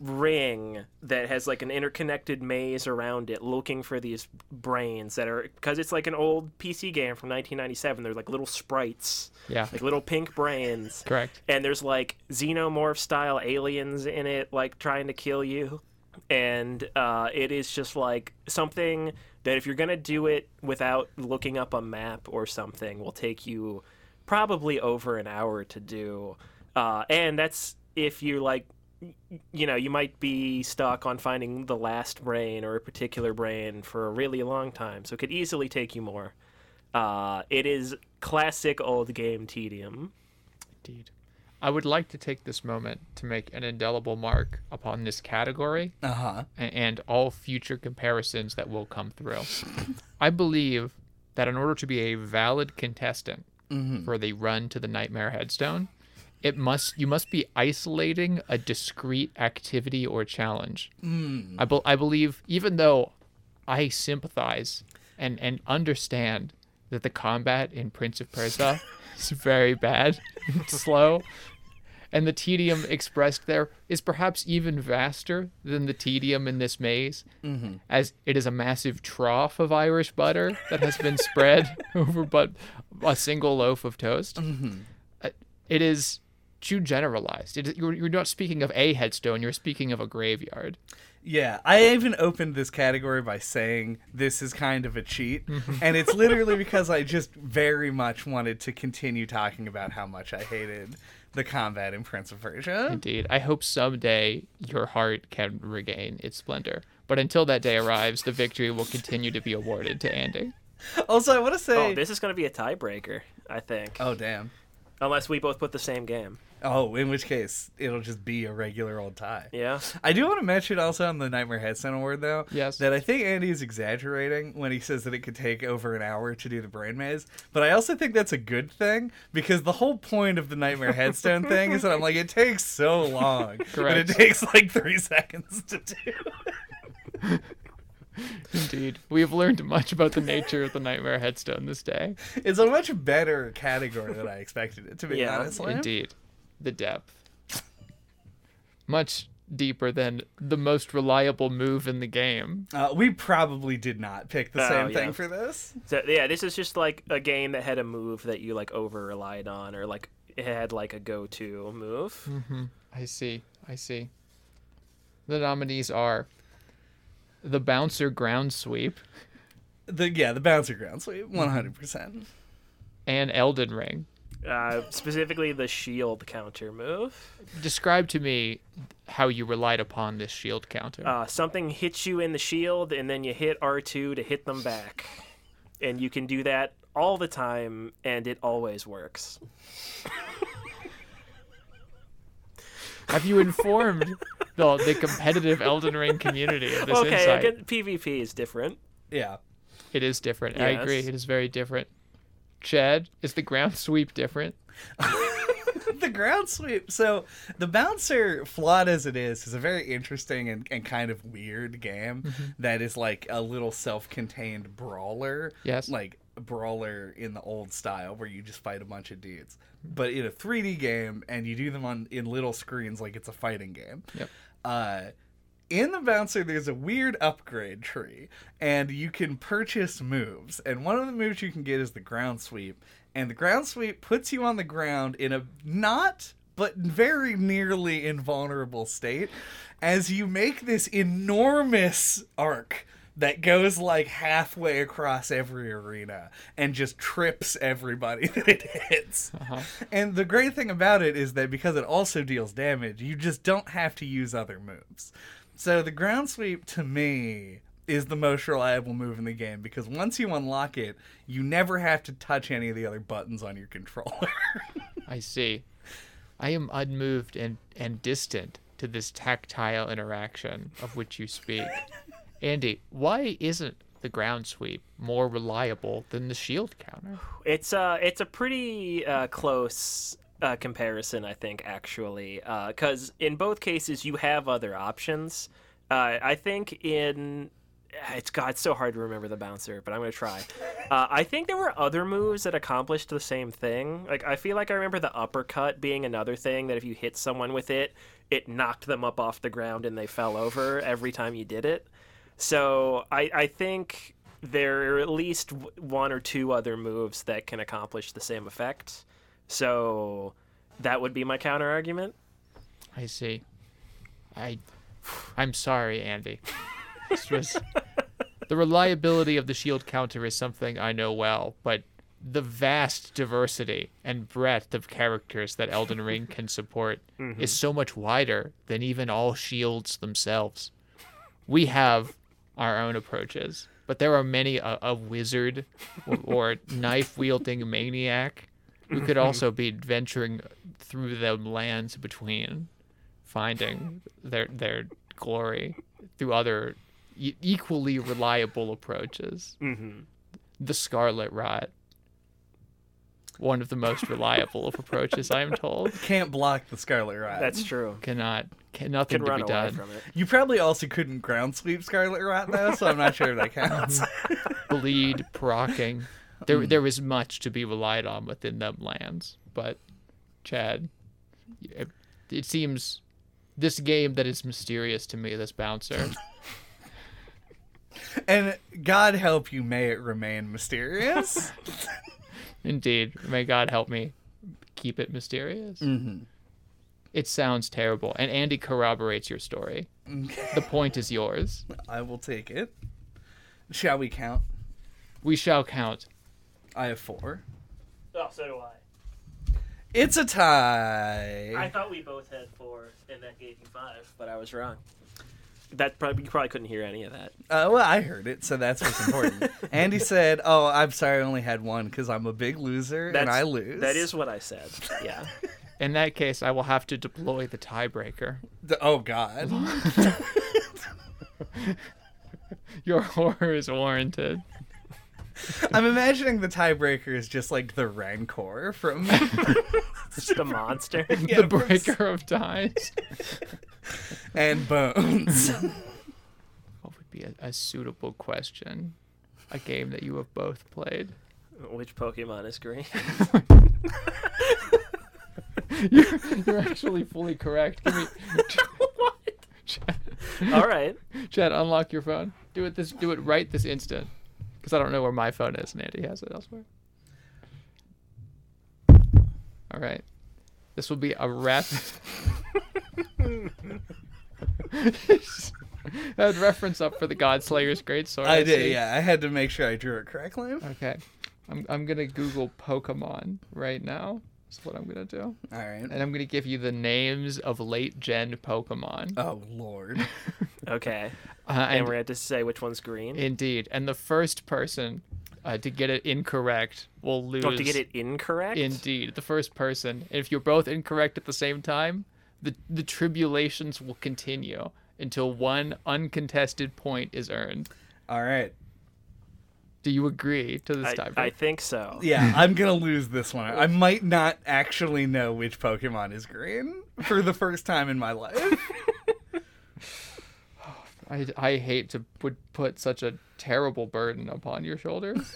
ring that has like an interconnected maze around it, looking for these brains that are, because it's like an old PC game from 1997, they're like little sprites, like little pink brains. Correct. And there's like xenomorph style aliens in it, like trying to kill you, and it is just like something that if you're gonna do it without looking up a map or something will take you probably over an hour to do, and that's if you like, you know, you might be stuck on finding the last brain or a particular brain for a really long time, so it could easily take you more. It is classic old game tedium. Indeed. I would like to take this moment to make an indelible mark upon this category and all future comparisons that will come through. I believe that in order to be a valid contestant for the run to the Nightmare Headstone, you must be isolating a discrete activity or challenge. I believe, even though I sympathize and understand that the combat in Prince of Persia is very bad and slow, and the tedium expressed there is perhaps even vaster than the tedium in this maze, as it is a massive trough of Irish butter that has been spread over but a single loaf of toast. It is too generalized. You're not speaking of a headstone, you're speaking of a graveyard. Yeah, I even opened this category by saying this is kind of a cheat, and it's literally because I just very much wanted to continue talking about how much I hated the combat in Prince of Persia. Indeed. I hope someday your heart can regain its splendor. But until that day arrives, the victory will continue to be awarded to Andy. Also, I want to say... Oh, this is going to be a tiebreaker, I think. Oh, damn. Unless we both put the same game. Oh, in which case, it'll just be a regular old tie. Yeah. I do want to mention also on the Nightmare Headstone Award, though, yes, that I think Andy is exaggerating when he says that it could take over an hour to do the Brain Maze, but I also think that's a good thing, because the whole point of the Nightmare Headstone thing is that I'm like, it takes so long, but it takes like 3 seconds to do. Indeed. We have learned much about the nature of the Nightmare Headstone this day. It's a much better category than I expected it to be, honestly. Indeed. The depth. Much deeper than the most reliable move in the game. We probably did not pick the same thing for this. So, yeah, this is just like a game that had a move that you like over-relied on, or like it had like a go-to move. Mm-hmm. I see. The nominees are... The Bouncer Ground Sweep. The Bouncer Ground Sweep, 100%. And Elden Ring. Specifically the shield counter move. Describe to me how you relied upon this shield counter. Something hits you in the shield, and then you hit R2 to hit them back. And you can do that all the time, and it always works. Have you informed the competitive Elden Ring community of this insight? Okay, PvP is different. Yeah. It is different. Yes. I agree. It is very different. Chad, is the ground sweep different? The ground sweep. So the Bouncer, flawed as it is a very interesting and kind of weird game that is like a little self-contained brawler. Yes. Like brawler in the old style where you just fight a bunch of dudes, but in a 3D game, and you do them in little screens like it's a fighting game. Yep. In the Bouncer, there's a weird upgrade tree, and you can purchase moves. And one of the moves you can get is the ground sweep. And the ground sweep puts you on the ground in a not, but very nearly invulnerable state, as you make this enormous arc that goes like halfway across every arena and just trips everybody that it hits. Uh-huh. And the great thing about it is that because it also deals damage, you just don't have to use other moves. So the ground sweep, to me, is the most reliable move in the game, because once you unlock it, you never have to touch any of the other buttons on your controller. I see. I am unmoved and distant to this tactile interaction of which you speak. Andy, why isn't the ground sweep more reliable than the shield counter? It's a pretty close comparison, I think, actually, because in both cases you have other options. I think in... it's so hard to remember the Bouncer, but I'm going to try. I think there were other moves that accomplished the same thing. Like, I feel like I remember the uppercut being another thing that if you hit someone with it, it knocked them up off the ground and they fell over every time you did it. So I think there are at least one or two other moves that can accomplish the same effect. So that would be my counter-argument. I see. I'm sorry, Andy. The reliability of the shield counter is something I know well, but the vast diversity and breadth of characters that Elden Ring can support is so much wider than even all shields themselves. We have our own approaches, but there are many a wizard or knife-wielding maniac who could also be venturing through the lands between, finding their glory through other equally reliable approaches. The Scarlet Rot, one of the most reliable of approaches, I am told. Can't block the Scarlet Rot. That's true. Cannot. Nothing can be done from it. You probably also couldn't ground sweep Scarlet Rot though, so I'm not sure if that counts. Bleed, procking. There is much to be relied on within them lands, but Chad, it seems this game that is mysterious to me, this Bouncer. And God help you, may it remain mysterious. Indeed. May God help me keep it mysterious. It sounds terrible. And Andy corroborates your story. The point is yours. I will take it. Shall we count? We shall count. I have 4. Oh, so do I. It's a tie. I thought we both had 4, and that gave you 5, but I was wrong. You probably couldn't hear any of that. Well, I heard it, so that's what's important. Andy said, oh, I'm sorry I only had 1, because I'm a big loser, and I lose. That is what I said, yeah. In that case, I will have to deploy the tiebreaker. Oh, God. Your horror is warranted. I'm imagining the tiebreaker is just like the Rancor from... just a monster. Yeah, the breaker of ties. And bones. What would be a suitable question? A game that you have both played? Which Pokemon is green? You're actually fully correct. Give me... What? Chad. All right. Chad, unlock your phone. Do it right this instant. Because I don't know where my phone is, and Andy has it elsewhere. All right. This will be a wrap. I had reference up for the Godslayer's Greatsword. I did, yeah. I had to make sure I drew it correctly. Okay. I'm going to Google Pokemon right now. That's what I'm going to do. All right. And I'm going to give you the names of late-gen Pokemon. Oh, Lord. Okay. And we had to say which one's green. Indeed. And the first person to get it incorrect will lose. Don't have to get it incorrect? Indeed. The first person. If you're both incorrect at the same time, the tribulations will continue until one uncontested point is earned. All right. Do you agree to this tiebreaker? I think so. Yeah, I'm going to lose this one. I might not actually know which Pokemon is green for the first time in my life. I hate to put such a terrible burden upon your shoulders.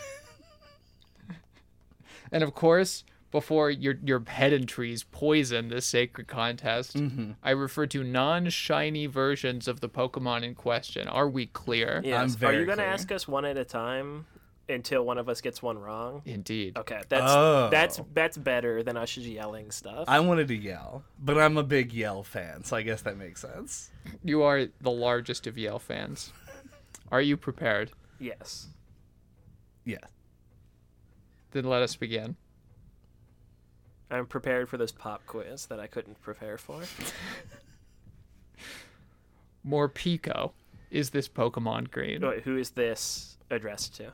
And of course, before your pedantries poison this sacred contest, I refer to non-shiny versions of the Pokemon in question. Are we clear? Yes. I'm very Are you going to ask us one at a time until one of us gets one wrong? Indeed. Okay, that's better than us yelling stuff. I wanted to yell, but I'm a big Yell fan, so I guess that makes sense. You are the largest of Yell fans. Are you prepared? Yes. Yes. Yeah. Then let us begin. I'm prepared for this pop quiz that I couldn't prepare for. Morpeko. Is this Pokemon green? Wait, who is this addressed to?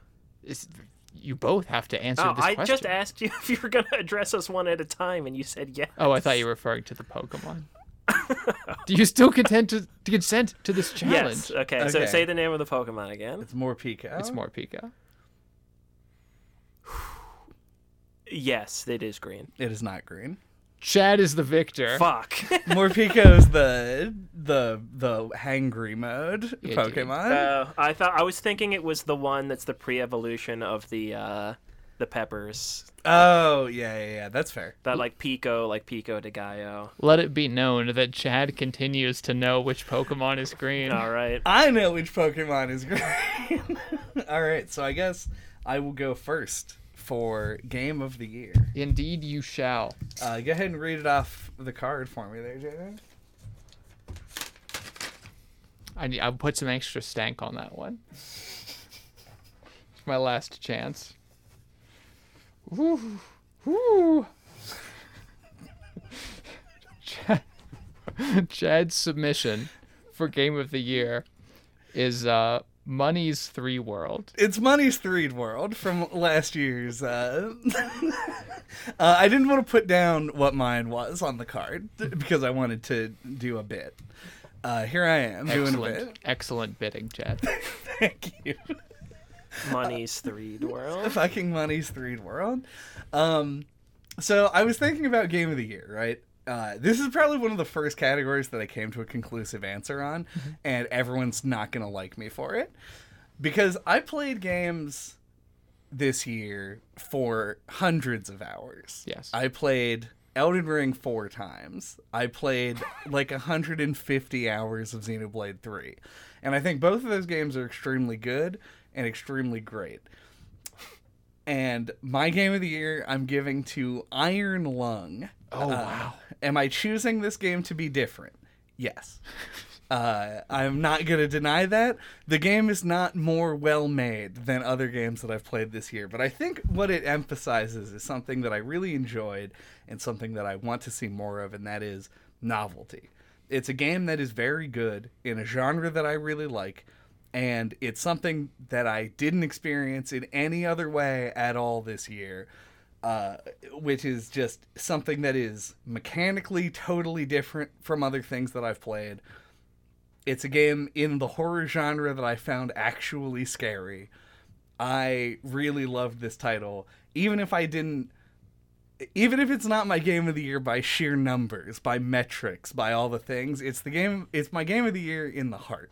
You both have to answer this question. I just asked you if you were going to address us one at a time, and you said yes. Oh, I thought you were referring to the Pokemon. Do you still consent to this challenge? Yes, okay. So say the name of the Pokemon again. It's Morpeko. It's Morpeko. Yes, it is green. It is not green. Chad is the victor. Fuck. Morpeko's the hangry mode Pokemon. I was thinking it was the one that's the pre-evolution of the peppers. Oh, yeah, that's fair. That like Pico de Gallo. Let it be known that Chad continues to know which Pokemon is green. All right. I know which Pokemon is green. All right, so I guess I will go first. For Game of the Year. Indeed you shall. Go ahead and read it off the card for me there, Jared. I'll put some extra stank on that one. It's my last chance. Woo. Chad's submission for Game of the Year is... Money's 3 World. It's Money's 3 World from last year's. I didn't want to put down what mine was on the card because I wanted to do a bit. Here I am doing a bit. Excellent bidding, Chad. Thank you. Money's 3 World. Fucking Money's 3 World. So I was thinking about Game of the Year, right? This is probably one of the first categories that I came to a conclusive answer on, and everyone's not going to like me for it. Because I played games this year for hundreds of hours. Yes. I played Elden Ring 4 times. I played like 150 hours of Xenoblade 3. And I think both of those games are extremely good and extremely great. And my Game of the Year I'm giving to Iron Lung. Wow. Am I choosing this game to be different? Yes. I'm not going to deny that. The game is not more well-made than other games that I've played this year, but I think what it emphasizes is something that I really enjoyed and something that I want to see more of, and that is novelty. It's a game that is very good in a genre that I really like, and it's something that I didn't experience in any other way at all this year, which is just something that is mechanically totally different from other things that I've played. It's a game in the horror genre that I found actually scary. I really loved this title, even if it's not my game of the year by sheer numbers, by metrics, by all the things. It's my game of the year in the heart.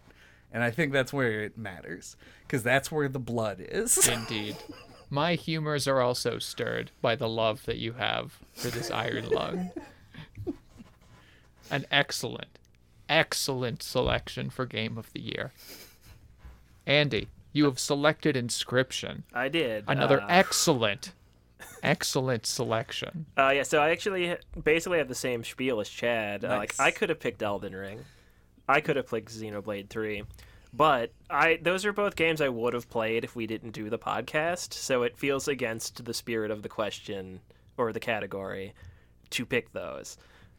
And I think that's where it matters, because that's where the blood is. Indeed. My humors are also stirred by the love that you have for this Iron Lung. An excellent, excellent selection for Game of the Year. Andy, you have selected Inscryption. I did. Another excellent selection. Yeah, so I actually basically have the same spiel as Chad. Nice. I could have picked Elden Ring. I could have picked Xenoblade 3, but those are both games I would have played if we didn't do the podcast, so it feels against the spirit of the question or the category to pick those.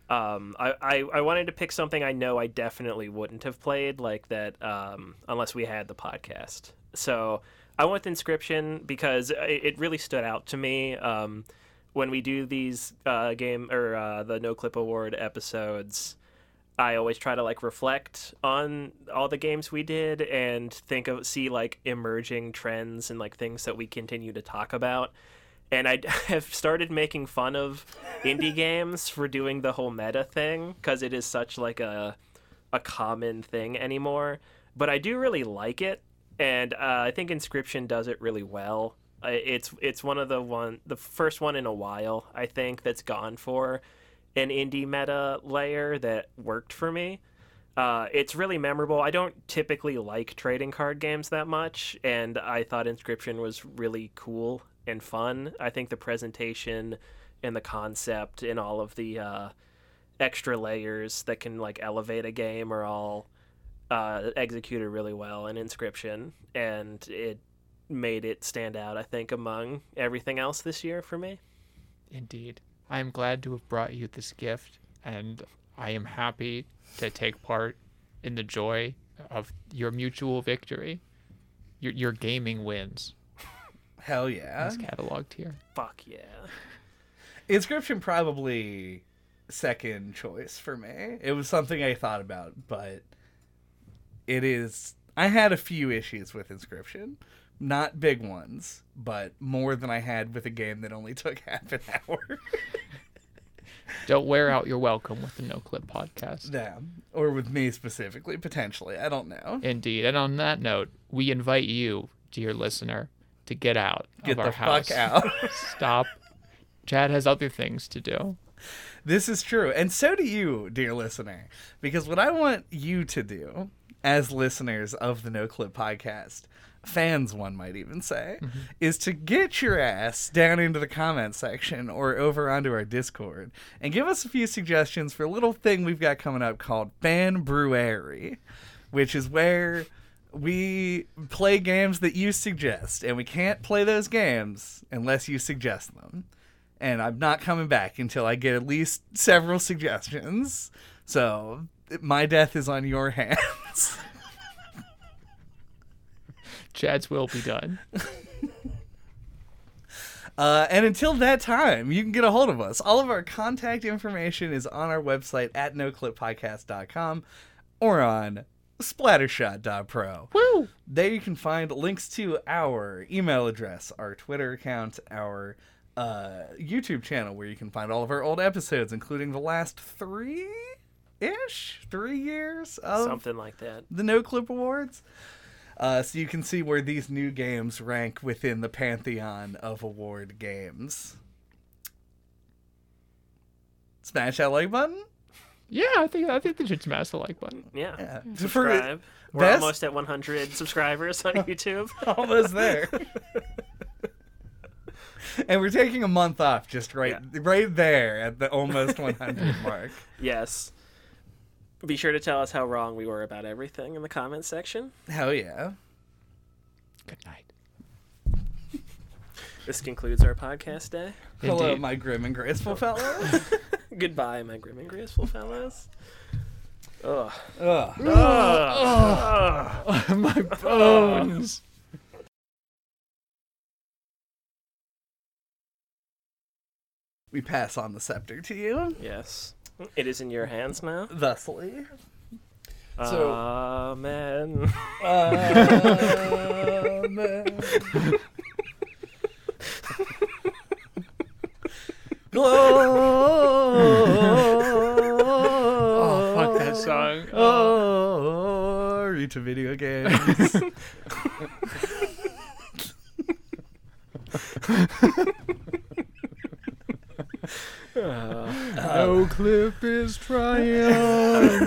I wanted to pick something I know I definitely wouldn't have played like that unless we had the podcast. So I went with Inscryption because it really stood out to me. When we do these the NoClip Award episodes, I always try to reflect on all the games we did and see emerging trends and things that we continue to talk about. And I have started making fun of indie games for doing the whole meta thing, because it is such a common thing anymore. But I do really like it, and I think Inscryption does it really well. It's one of the first one in a while, I think, that's gone for an indie meta layer that worked for me. It's really memorable. I don't typically like trading card games that much, and I thought Inscryption was really cool and fun. I think the presentation and the concept and all of the extra layers that can elevate a game are all executed really well in Inscryption, and it made it stand out, I think, among everything else this year for me. Indeed. I am glad to have brought you this gift, and I am happy to take part in the joy of your mutual victory. Your gaming wins. Hell yeah. It's cataloged here. Fuck yeah. Inscryption probably second choice for me. It was something I thought about, but I had a few issues with Inscryption. Not big ones, but more than I had with a game that only took half an hour. Don't wear out your welcome with the NoClip podcast. Yeah, or with me specifically, potentially. I don't know. Indeed. And on that note, we invite you, dear listener, to get out of our house. Get the fuck out. Stop. Chad has other things to do. This is true. And so do you, dear listener. Because what I want you to do, as listeners of the NoClip podcast, fans, one might even say, is to get your ass down into the comment section or over onto our Discord and give us a few suggestions for a little thing we've got coming up called Fan Brewery, which is where we play games that you suggest, and we can't play those games unless you suggest them. And I'm not coming back until I get at least several suggestions, so my death is on your hands. Chad's will be done. And until that time, you can get a hold of us. All of our contact information is on our website at noclippodcast.com or on splattershot.pro. Woo! There you can find links to our email address, our Twitter account, our YouTube channel, where you can find all of our old episodes, including the last 3 years of something like that, the NoClip Awards. So you can see where these new games rank within the pantheon of award games. Smash that like button? Yeah, I think they should smash the like button. Yeah. Subscribe. We're almost at 100 subscribers on YouTube. Almost there. And we're taking a month off just right there at the almost 100 mark. Yes. Be sure to tell us how wrong we were about everything in the comments section. Hell yeah. Good night. This concludes our podcast day. Indeed. Hello, my grim and graceful fellows. Goodbye, my grim and graceful fellows. Ugh. Ugh. Ugh. Ugh. Ugh. My bones. We pass on the scepter to you. Yes. It is in your hands now. Thusly. So, amen. Amen. Oh, fuck that song. Glory to video games. NoClip is triumphant.